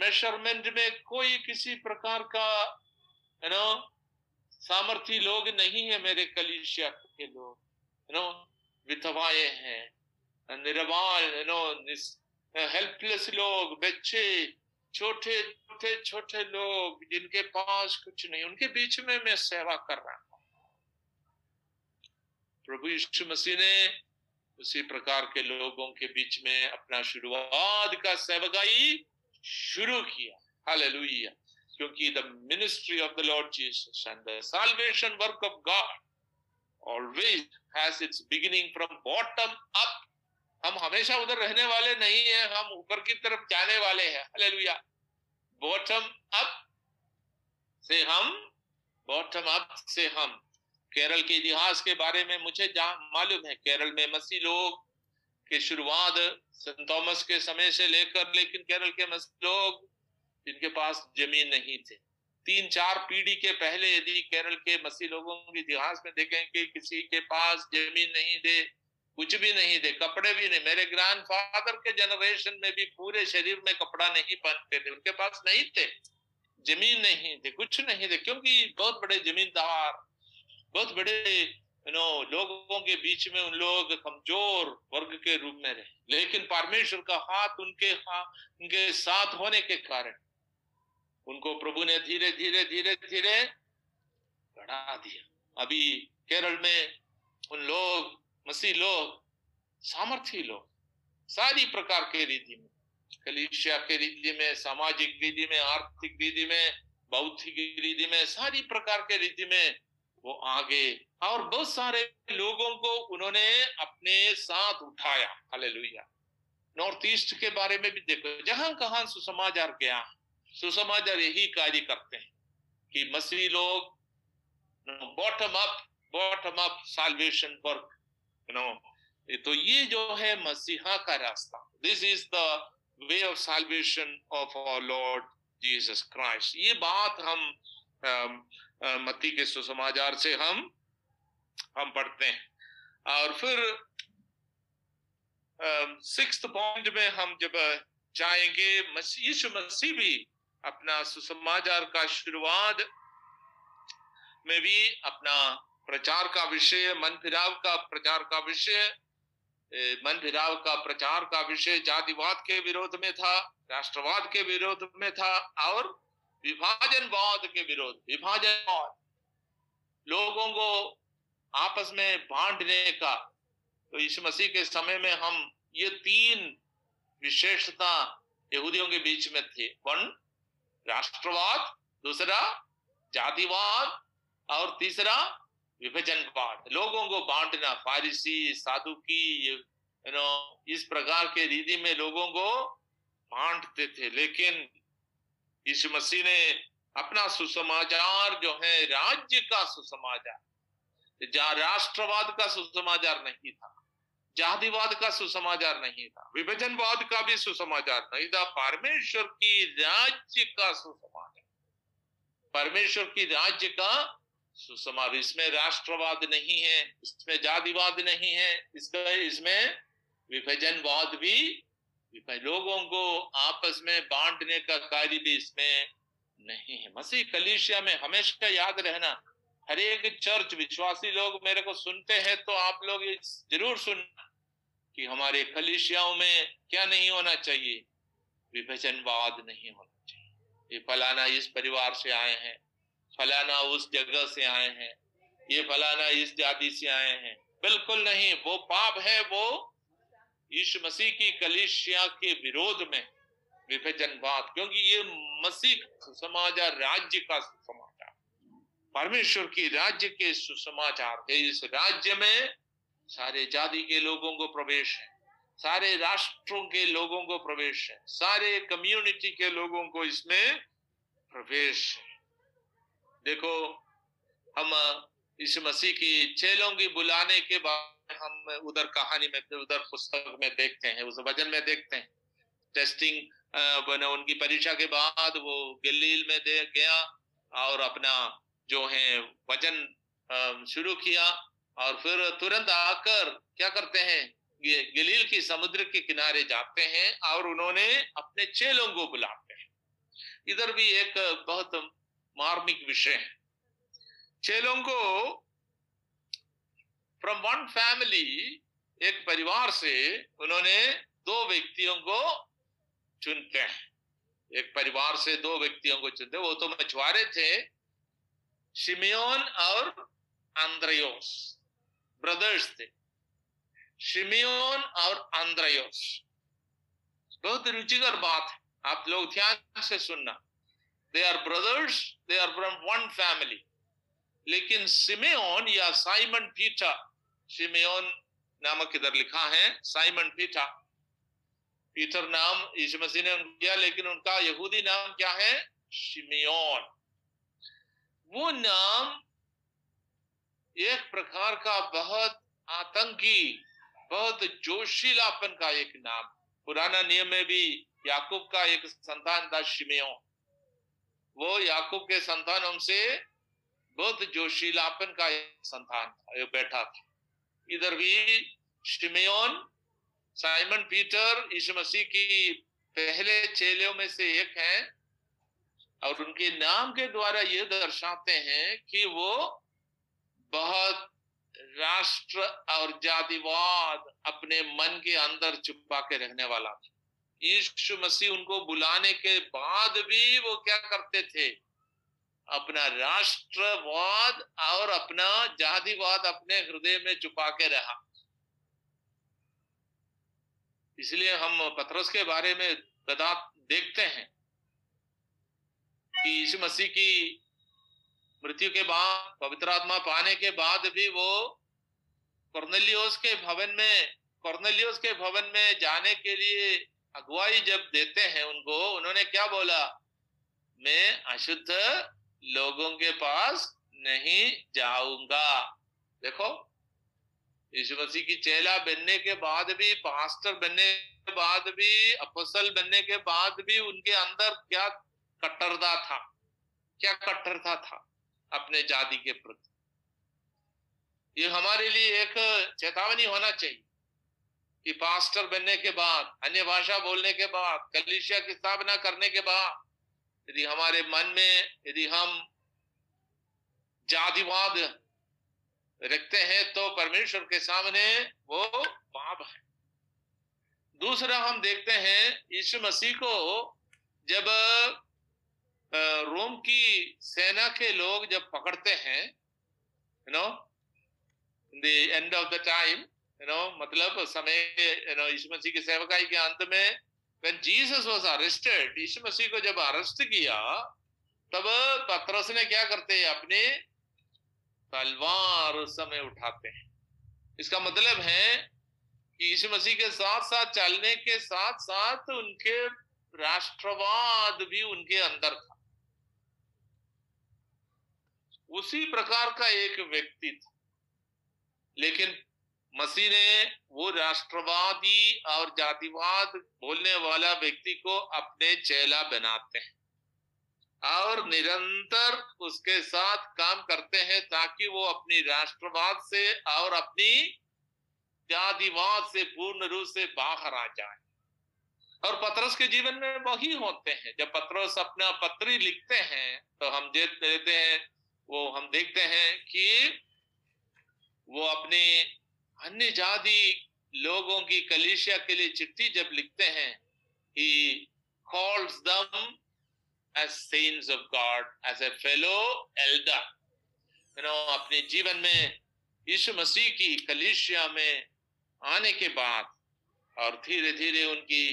मेजरमेंट में कोई किसी प्रकार का सामर्थी लोग नहीं है मेरे कलीसिया के लोग। विधवाएं हैं, निर्वाल, हेल्पलेस लोग, बच्चे, छोटे छोटे छोटे लोग जिनके पास कुछ नहीं, उनके बीच में मैं सेवा कर रहा हूँ। प्रभु यीशु मसीह ने उसी प्रकार के लोगों के बीच में अपना शुरुआत का सेवकाई शुरू किया। हालेलुया। क्योंकि the ministry of the Lord Jesus and the salvation work of God always has its beginning from bottom up हम हमेशा उधर रहने वाले नहीं है, हम ऊपर की तरफ जाने वाले हैं। हालेलुया। बॉटम अप से हम, बॉटम अप से हम, केरल के इतिहास के बारे में मुझे जहाँ मालूम है, केरल में मसीह लोग की शुरुआत सेंट थॉमस के समय से लेकर, लेकिन केरल के मसीह लोग जिनके पास जमीन नहीं थे, 3-4 पीढ़ी के पहले यदि केरल के मसीह लोगों के इतिहास में देखें कि किसी के पास जमीन नहीं थे, कुछ भी नहीं थे, कपड़े भी नहीं। मेरे ग्रैंडफादर के जनरेशन में भी पूरे शरीर में कपड़ा नहीं पहनते थे, उनके पास नहीं थे, जमीन नहीं थे, कुछ नहीं थे, क्योंकि बहुत बड़े जमींदार, बहुत बड़े लोगों के बीच में उन लोग कमजोर वर्ग के रूप में रहे, लेकिन परमेश्वर का हाथ उनके साथ होने के कारण उनको प्रभु ने धीरे धीरे धीरे धीरे बढ़ा दिया। अभी केरल में उन लोग मसीह लोग सामर्थी लोग सारी प्रकार के रीति में, कलीसिया के रीति में, सामाजिक रीति में, आर्थिक रीति में, बौद्धिक रीति में, सारी प्रकार के रीति में वो आगे, और बहुत सारे लोगों को उन्होंने अपने साथ उठाया। हालेलुया। नॉर्थ ईस्ट के बारे में भी देखो, जहां कहां सुसमाचार गया, सुसमाचार यही कार्य करते हैं कि मसीह लोग बॉटम अप साल्वेशन वर्क, तो ये जो है मसीहा का रास्ता, this is the way of salvation of our Lord Jesus Christ. ये बात हम मती के सुसमाचार से हम पढ़ते हैं। और फिर 6th पॉइंट में हम जब जाएंगे, यीशु मसीह भी अपना सुसमाचार का शुरुआत में भी अपना प्रचार का विषय, मन फिराव का प्रचार का विषय जातिवाद के विरोध में था, राष्ट्रवाद के विरोध में था, और विभाजनवाद के विरोध, विभाजनवाद लोगों को आपस में बांटने का। तो यीशु मसीह के समय में हम ये 3 विशेषता यहूदियों के बीच में थी, 1 राष्ट्रवाद, 2 जातिवाद, और 3 विभजनवाद, लोगों को बांटना। फारिसी, सादुकी, इस प्रकार के रीति में लोगों को बांटते थे, लेकिन यीशु मसीह ने अपना सुसमाचार जो है राज्य का सुसमाचार, जहाँ राष्ट्रवाद का सुसमाचार नहीं था, जातिवाद का सुसमाचार नहीं था, विभजनवाद का भी सुसमाचार नहीं था, परमेश्वर की राज्य का सुसमाचार, परमेश्वर की राज्य का सुसमाचार। इसमें राष्ट्रवाद नहीं है, इसमें जातिवाद नहीं है, इसमें विभजनवाद भी लोगों को आपस में बांटने का कार्य भी इसमें नहीं है। मसीह कलीसिया में हमेशा याद रहना, हर एक चर्च, विश्वासी लोग मेरे को सुनते हैं तो आप लोग जरूर सुनना कि हमारे कलीसियाओं में क्या नहीं होना चाहिए, विभजनवाद नहीं होना चाहिए। ये फलाना इस परिवार से आए हैं, फलाना उस जगह से आए हैं, ये फलाना इस जाति से आए हैं, बिल्कुल नहीं, वो पाप है, वो यीशु मसीह की कलीसिया के विरोध में विभजनवाद, क्योंकि ये मसीह समाचार राज्य का समाचार, परमेश्वर की राज्य के सुसमाचार है। इस राज्य में सारे जाति के लोगों को प्रवेश है, सारे राष्ट्रों के लोगों को प्रवेश है, सारे कम्युनिटी के लोगों को इसमें प्रवेश है। देखो, हम इस मसीह की चेलों की बुलाने के बाद हम उधर कहानी में, उधर पुस्तक में देखते हैं, उस वचन में देखते हैं, टेस्टिंग बना उनकी परीक्षा के बाद वो गलील में दे गया और अपना जो है वचन शुरू किया, और फिर तुरंत आकर क्या करते हैं, गलील की समुद्र के किनारे जाते हैं और उन्होंने अपने चेलों को बुलाते हैं। इधर भी एक बहुत मार्मिक विषय है, चेलों को फ्रॉम वन फैमिली, एक परिवार से उन्होंने 2 व्यक्तियों को चुनते हैं, एक परिवार से 2 व्यक्तियों को चुनते। वो तो मछुआरे थे, शिमियोन और आंद्रेयस ब्रदर्स थे, शिमियोन और आंद्रेयस। बहुत रुचिकर बात है, आप लोग ध्यान से सुनना। They are brothers, they are from one family, लेकिन सिमेओन या साइमन पीटर, शिमियोन नामक इधर लिखा है साइमन पीठा, पीटर नाम यीशु मसीह ने उनको दिया, लेकिन उनका यहूदी नाम क्या है? शिमियोन। वो नाम एक प्रकार का बहुत आतंकी, बहुत जोशीलापन का एक नाम। पुराना नियम में भी याकूब का एक संतान था शिमियोन, वो याकूब के संतानों से बहुत जोशीलापन का एक संतान था, ये बैठा था। इधर भी शिमियोन साइमन पीटर यीशु मसीह की पहले चेलों में से एक हैं, और उनके नाम के द्वारा ये दर्शाते हैं कि वो बहुत राष्ट्र और जातिवाद अपने मन के अंदर छुपा के रहने वाला। यीशु मसीह उनको बुलाने के बाद भी वो क्या करते थे? अपना राष्ट्रवाद और अपना जातिवाद अपने हृदय में छुपा के रहा। इसलिए हम पतरस के बारे में देखते हैं कि यीशु मसीह की मृत्यु के बाद, पवित्र आत्मा पाने के बाद भी वो कॉर्नेलियोस के भवन में जाने के लिए अगुवाई जब देते हैं उनको, उन्होंने क्या बोला? मैं अशुद्ध लोगों के पास नहीं जाऊंगा। देखो, यीशु मसीह की चेला बनने के बाद भी, पास्टर बनने के बाद भी, अपोस्टल बनने के बाद भी उनके अंदर क्या कट्टरता था, क्या कट्टरता था अपने जाति के प्रति। ये हमारे लिए एक चेतावनी होना चाहिए कि पास्टर बनने के बाद, अन्य भाषा बोलने के बाद, कलीसिया की स्थापना करने के बाद, यदि हमारे मन में यदि हम जातिवाद रखते हैं तो परमेश्वर के सामने वो पाप है। दूसरा, हम देखते हैं यीशु मसीह को जब रोम की सेना के लोग जब पकड़ते हैं, you know, the end of the time, you know, मतलब समय, यू नो, यीशु मसीह की सेवकाई के अंत में, व्हेन जीसस वाज अरेस्टेड, यीशु मसीह को जब अरेस्ट किया, तब पतरस ने क्या करते हैं? अपने तलवार उस समय उठाते हैं। इसका मतलब है कि यीशु मसीह के साथ साथ चलने के साथ साथ उनके राष्ट्रवाद भी उनके अंदर था। उसी प्रकार का एक व्यक्ति था, लेकिन मसीह ने वो राष्ट्रवादी और जातिवाद बोलने वाला व्यक्ति को अपने चेला बनाते हैं और निरंतर उसके साथ काम करते हैं, ताकि वो अपनी राष्ट्रवाद से और अपनी जातिवाद से पूर्ण रूप से बाहर आ जाए। और पतरस के जीवन में वही होते हैं। जब पतरस अपना पत्री लिखते हैं तो हम देते हैं, वो हम देखते हैं कि वो अपने अन्य जाति लोगों की कलीसिया के लिए चिट्ठी जब लिखते हैं, he calls them as saints of God, as a fellow elder, you know, अपने जीवन में यीशु मसीह की कलीसिया में आने के बाद और धीरे धीरे उनकी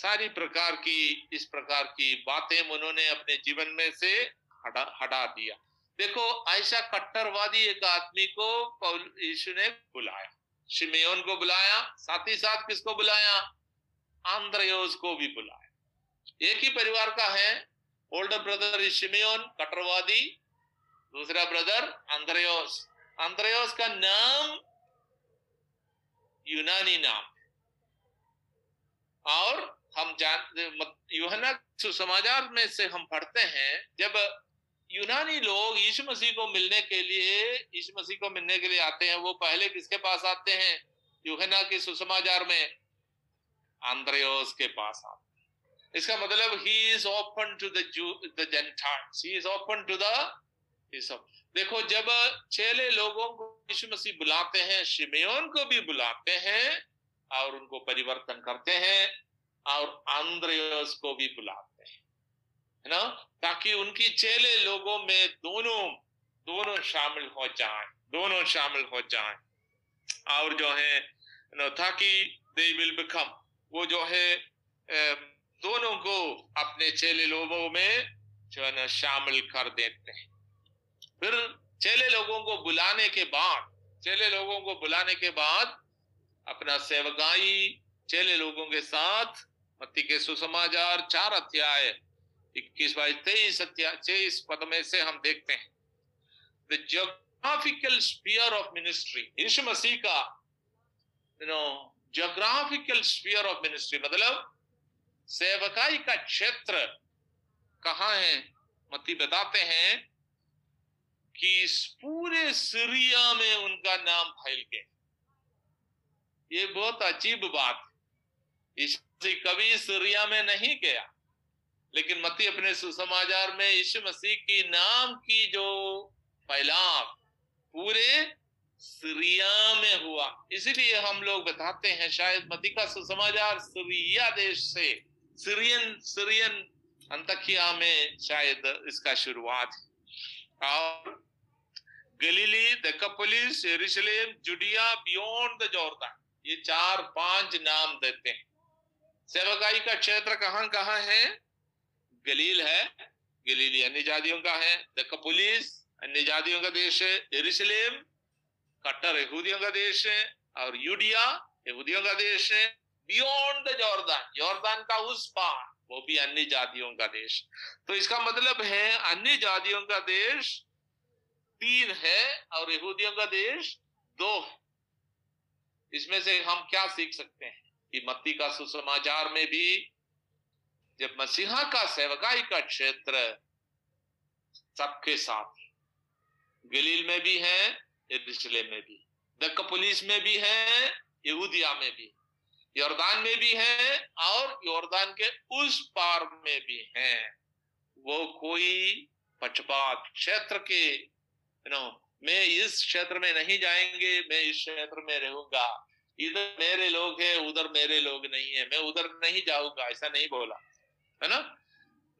सारी प्रकार की इस प्रकार की बातें उन्होंने अपने जीवन में से हटा दिया। देखो, ऐसा कट्टरवादी एक आदमी को यीशु ने बुलाया, शिमियोन को बुलाया, साथ ही साथ किसको बुलाया? आंद्रेयस को भी बुलाया। एक ही परिवार का है, ओल्डर ब्रदर इज शिमियोन कट्टरवादी, दूसरा ब्रदर आंद्रेयस। आंद्रेयस का नाम यूनानी नाम, और हम यूहन्ना सुसमाचार में से हम पढ़ते हैं जब यूनानी लोग यीशु मसीह को मिलने के लिए आते हैं, वो पहले किसके पास आते हैं? यूहन्ना के सुसमाचार में आंद्रेयस के पास आते हैं। इसका मतलब he is open to the Gentiles, he is open to the सब। देखो, जब चेले लोगों को यीशु मसीह बुलाते हैं, शिमियोन को भी बुलाते हैं और उनको परिवर्तन करते हैं, और आंद्रेयस को भी बुलाते हैं, है ना, ताकि उनकी चेले लोगों में दोनों शामिल हो जाएं, और जो है ना, ताकि they will become, वो जो है दोनों को अपने चेले लोगों में जो है ना शामिल कर देते हैं। फिर चेले लोगों को बुलाने के बाद अपना सेवकाई चेले लोगों के साथ मत्ती के सुसमाचार 4 अध्याय 21-23 पद में से हम देखते हैं the geographical sphere of ministry, यीशु मसीह का ज्योग्राफिकल स्फीयर ऑफ मिनिस्ट्री मतलब सेवकाई का क्षेत्र कहाँ है। मत्ती बताते हैं कि इस पूरे सीरिया में उनका नाम फैल गया। ये बहुत अजीब बात है, यीशु मसीह कभी सीरिया में नहीं गया, लेकिन मत्ती अपने सुसमाचार में यीशु मसीह की नाम की जो फैलाव पूरे सीरिया में हुआ, इसीलिए हम लोग बताते हैं शायद मत्ती का सुसमाचार सीरिया देश से, सीरियन अंताकिया में शायद इसका शुरुआत है। और गलीली, देकापोलिस, यरूशलेम, जुडिया, बियॉन्ड द जॉर्डन, ये 4-5 नाम देते हैं। सेवकाई का क्षेत्र कहाँ कहाँ है? गलील है, गलीली अन्य जातियों का है, देकापोलिस अन्य जातियों का देश है, यरूशलेम कट्टर यहूदियों का देश है और यूडिया यहूदियों का देश है, बियॉन्ड द जॉर्डन, जॉर्डन का उस पार, वो भी अन्य जातियों का देश। तो इसका मतलब है अन्य जातियों का देश 3 है और यहूदियों का देश 2 है। इसमें से हम क्या सीख सकते हैं कि मत्ती का सुसमाचार में भी जब मसीहा का सेवकाई का क्षेत्र सबके साथ, गलील में भी है, यरूशलेम में भी, देकापोलिस में भी है, यहूदिया में भी, योर्दान में भी है और योर्दान के उस पार में भी है, वो कोई पक्षपात क्षेत्र के मैं इस क्षेत्र में नहीं जाएंगे, मैं इस क्षेत्र में रहूंगा, इधर मेरे लोग हैं उधर मेरे लोग नहीं है, मैं उधर नहीं जाऊंगा, ऐसा नहीं बोला है ना।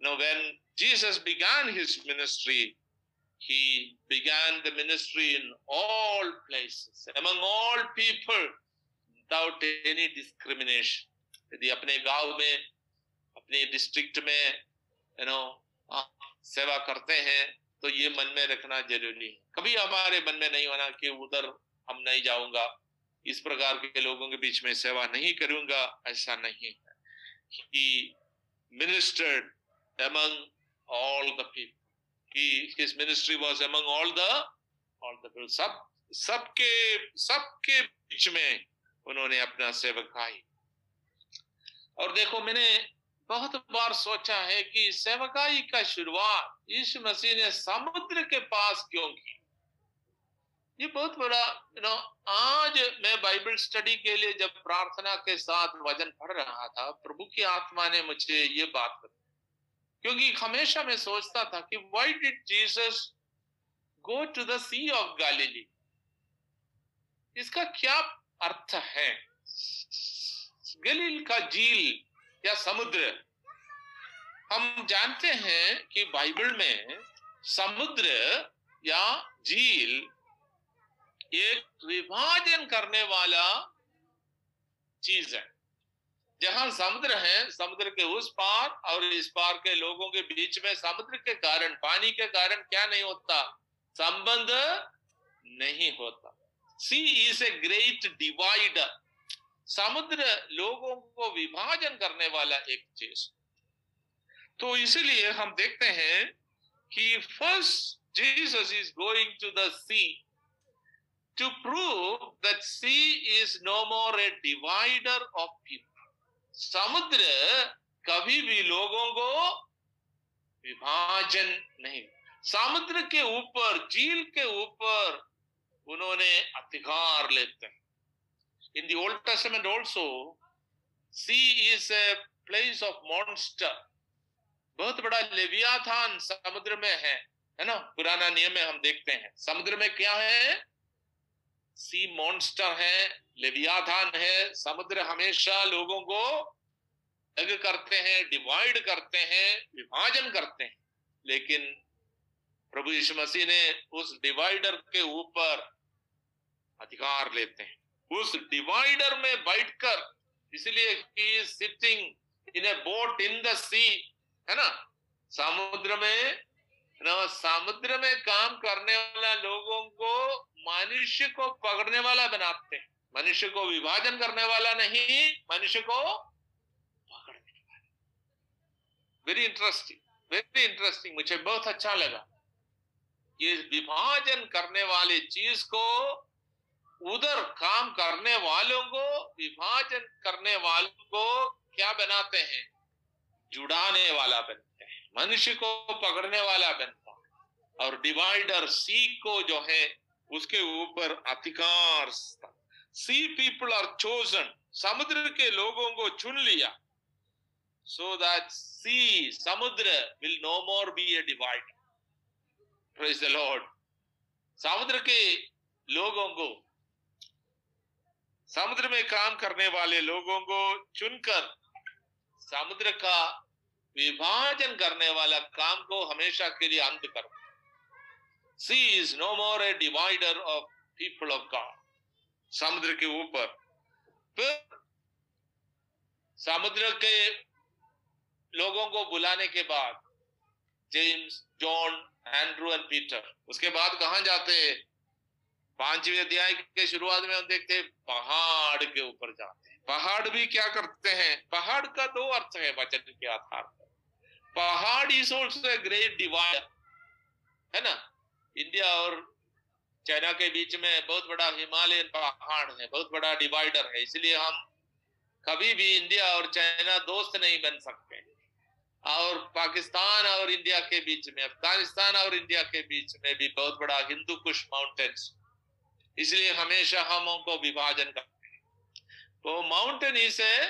No, when Jesus began his ministry he began the ministry in all places among all people Without any discrimination. यदि अपने गांव में, अपने डिस्ट्रिक्ट में सेवा करते हैं तो ये मन में रखना जरूरी है। कभी हमारे मन में नहीं होना कि उधर हम नहीं जाऊंगा, इस प्रकार के लोगों के बीच में सेवा नहीं करूंगा, ऐसा नहीं है। He ministered among all the people. His ministry was among all the people. सबके बीच में उन्होंने अपना सेवकाई। और देखो, मैंने बहुत बार सोचा है कि सेवकाई का शुरुआत यीशु मसीह ने समुद्र के पास क्यों की। ये बहुत बड़ा आज मैं बाइबल स्टडी के लिए जब प्रार्थना के साथ वचन पढ़ रहा था, प्रभु की आत्मा ने मुझे ये बात बताई, क्योंकि हमेशा मैं सोचता था कि why did Jesus go to the sea of Galilee, इसका क्या अर्थ है। गलील का झील या समुद्र, हम जानते हैं कि बाइबल में समुद्र या झील एक विभाजन करने वाला चीज है। जहां समुद्र है, समुद्र के उस पार और इस पार के लोगों के बीच में समुद्र के कारण, पानी के कारण क्या नहीं होता, संबंध नहीं होता। Sea is a great divider, समुद्र लोगों को विभाजन करने वाला एक चीज। तो इसलिए हम देखते हैं कि first Jesus is going to the sea to prove that sea is no more a divider of people. समुद्र कभी भी लोगों को विभाजन नहीं, समुद्र के ऊपर, झील के ऊपर उन्होंने अधिकार लेते हैं। In the Old Testament also sea is a place of monster, बहुत बड़ा लेवियाथान समुद्र में है ना। पुराना नियम में हम देखते हैं समुद्र में क्या है, सी मॉन्स्टर है, लेवियाथान है। समुद्र हमेशा लोगों को अलग करते हैं, डिवाइड करते हैं, विभाजन करते हैं, लेकिन प्रभु यीशु मसीह ने उस डिवाइडर के ऊपर अधिकार लेते हैं, उस डिवाइडर में बैठकर, इसलिए he is sitting in a boat in the sea, है ना। समुद्र में काम करने वाला लोगों को मनुष्य को पकड़ने वाला बनाते हैं, मनुष्य को विभाजन करने वाला नहीं, मनुष्य को पकड़ने वाला। वेरी इंटरेस्टिंग, मुझे बहुत अच्छा लगा। ये विभाजन करने वाले चीज को, उधर काम करने वालों को, विभाजन करने वालों को क्या बनाते हैं? जुड़ाने वाला बनते हैं, मनुष्य को पकड़ने वाला बनता है। और डिवाइडर सी को जो है उसके ऊपर अधिकार। सी पीपल आर चोजन, समुद्र के लोगों को चुन लिया। सो दैट सी, समुद्र will no more be a divider. Praise the Lord. समुद्र के लोगों को, समुद्र में काम करने वाले लोगों को चुनकर समुद्र का विभाजन करने वाला काम को हमेशा के लिए अंत करो। Sea is no more a divider of people of God. समुद्र के ऊपर, फिर समुद्र के लोगों को बुलाने के बाद James, John, Andrew and Peter, उसके बाद कहां जाते हैं? 5वें अध्याय के शुरुआत में हम देखते हैं पहाड़ के ऊपर जाते हैं। पहाड़ भी क्या करते हैं? पहाड़ का दो अर्थ है वचन के आधार पर। पहाड़ is also a great divider, है ना। इंडिया और चाइना के बीच में बहुत बड़ा हिमालयन पहाड़ है, बहुत बड़ा डिवाइडर है। इसलिए हम कभी भी इंडिया और चाइना दोस्त नहीं बन सकते, और पाकिस्तान और इंडिया के बीच में, अफगानिस्तान और इंडिया के बीच में भी बहुत बड़ा हिंदू कुश माउंटेन्स। इसलिए हमेशा हम उनको विभाजन करते हैं। तो mountain is a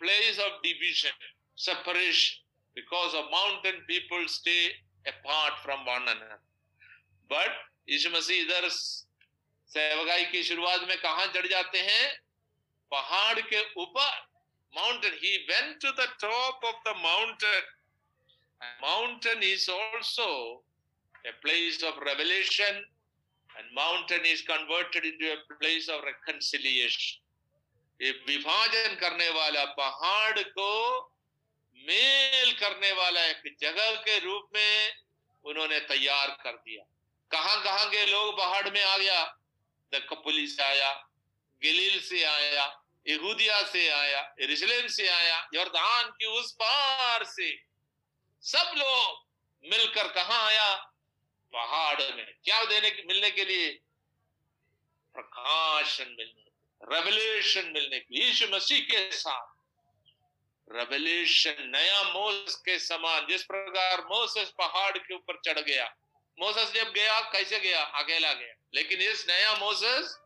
place of division, separation, because of mountain people stay apart from one another. But यीशु मसीह इधर सेवकाई की शुरुआत में कहां चढ़ जाते हैं? पहाड़ के ऊपर, mountain. He went to the top of the mountain. Mountain is also a place of revelation, and mountain is converted into a place of reconciliation. ये विभाजन करने वाला पहाड़ को मेल करने वाला एक जगह के रूप में उन्होंने तैयार कर दिया। कहां के लोग पहाड़ में आ गया? द कपुली से आया, गलील से आया, यहूदिया से आया, यरूशलेम से आया, यॉर्दान के उस पार से सब लोग मिलकर कहां आया? पहाड़ में। क्या मिलने के लिए? प्रकाशन मिलने, रेवलेशन मिलने के लिए। यीशु मसीह के साथ रेवलेशन, नया मोसेस के समान। जिस प्रकार मोसेस पहाड़ के ऊपर चढ़ गया, मोसेस जब गया कैसे गया? अकेला गया। लेकिन इस नया मोसेस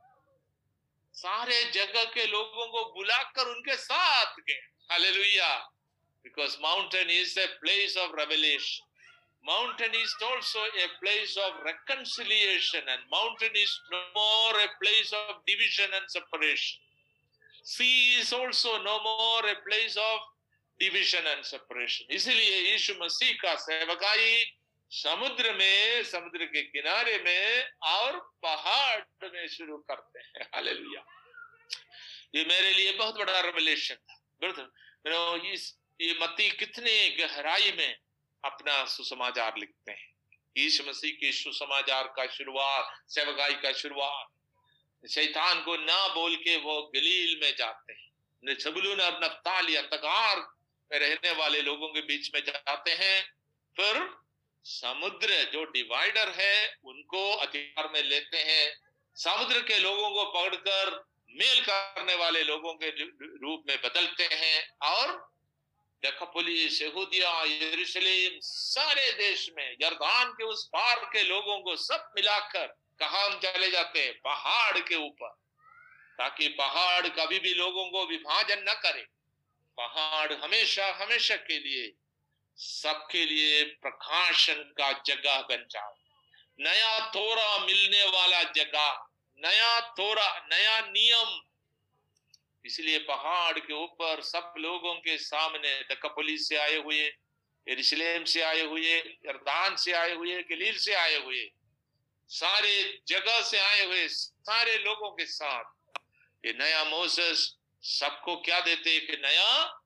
सारे जगह के लोगों को बुलाकर उनके साथ गया। Hallelujah. Because mountain is a place of revelation, mountain is also a place of reconciliation, and mountain is no more a place of division and separation. Sea is also no more a place of division and separation. इसलिए यीशु मसीह का सेवकाई समुद्र में, समुद्र के किनारे में और पहाड़ में शुरू करते हैं। हालेलुया। ये मेरे लिए बहुत बड़ा रेवलेशन था। ये मती कितने गहराई में अपना सुसमाचार लिखते हैं। यीशु मसीह के सुसमाचार का शुरुआत, सेवकाई का शुरुआत, शैतान को ना बोल के वो गलील में जाते हैं, जबूलून और नप्ताली, अंधकार में रहने वाले लोगों के बीच में जाते हैं। फिर समुद्र जो डिवाइडर है उनको अधिकार में लेते हैं, समुद्र के लोगों को पकड़कर मेल करने वाले लोगों के रूप में बदलते हैं। और दकापोलिस, यहूदिया, यरूशलेम, सारे देश में, यर्दान के उस पार के लोगों को सब मिलाकर कहां हम चले जाते हैं? पहाड़ के ऊपर, ताकि पहाड़ कभी भी लोगों को विभाजन न करे। पहाड़ हमेशा हमेशा के लिए सबके लिए प्रकाशन का जगह बन जाओ। नया तोरा मिलने वाला जगह, नया तोरा, नया नियम। इसलिए पहाड़ के ऊपर सब लोगों के सामने, दकापोली से आए हुए, यरूशलेम से आए हुए, यर्दान से आए हुए, गलील से आए हुए, सारे जगह से आए हुए सारे लोगों के साथ ये नया मोसेस सबको क्या देते? कि नया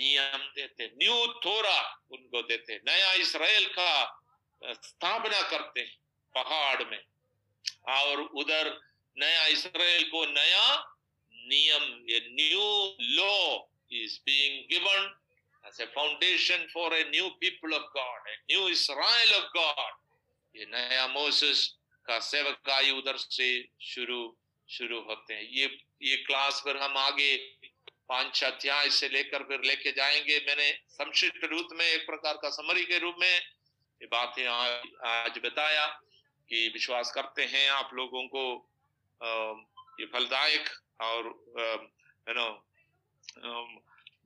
नियम देते, न्यू थोरा उनको देते, नया इसराइल का स्थापना करते पहाड़ में। और उधर नया इसराइल को नया नियम, a new law is being given as a foundation for a new people of God, a new Israel of God. ये नया मोसेस का सेवकाई उधर से शुरू होते हैं। ये क्लास पर हम आगे 5 अध्याय से लेकर फिर लेके जाएंगे। मैंने संक्षिप्त रूप में एक प्रकार का समरी के रूप में ये बातें आज बताया कि विश्वास करते हैं आप लोगों को ये फलदायक और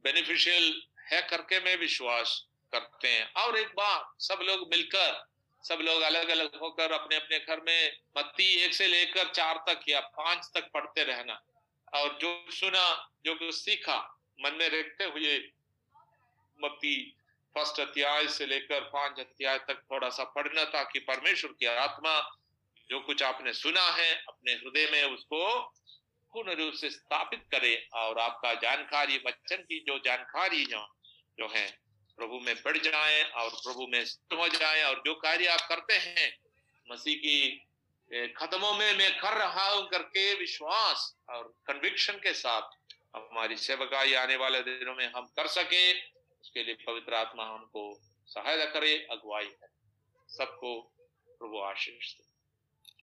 बेनिफिशियल है करके मैं विश्वास करते हैं। और एक बार सब लोग अलग अलग होकर अपने अपने घर में मत्ती 1 से लेकर 4 तक या 5 तक पढ़ते रहना, और जो सुना जो कुछ सीखा मन में रखते हुए मत्ती 1 अध्याय से लेकर 5 अध्याय तक थोड़ा सा पढ़ना, ताकि परमेश्वर की आत्मा जो कुछ आपने सुना है अपने हृदय में उसको पूर्ण रूप से स्थापित करे, और आपका जानकारी वचन की जो जानकारी जो है प्रभु में बढ़ जाए और प्रभु में स्थिर हो जाए। और जो कार्य आप करते हैं मसीह की खत्मों में मैं कर रहा हूं करके विश्वास और कन्विक्शन के साथ हमारी सेवकाई आने वाले दिनों में हम कर सके, उसके लिए पवित्र आत्मा हमको सहायता करे, अगुवाई करे। सबको प्रभु आशीष दे।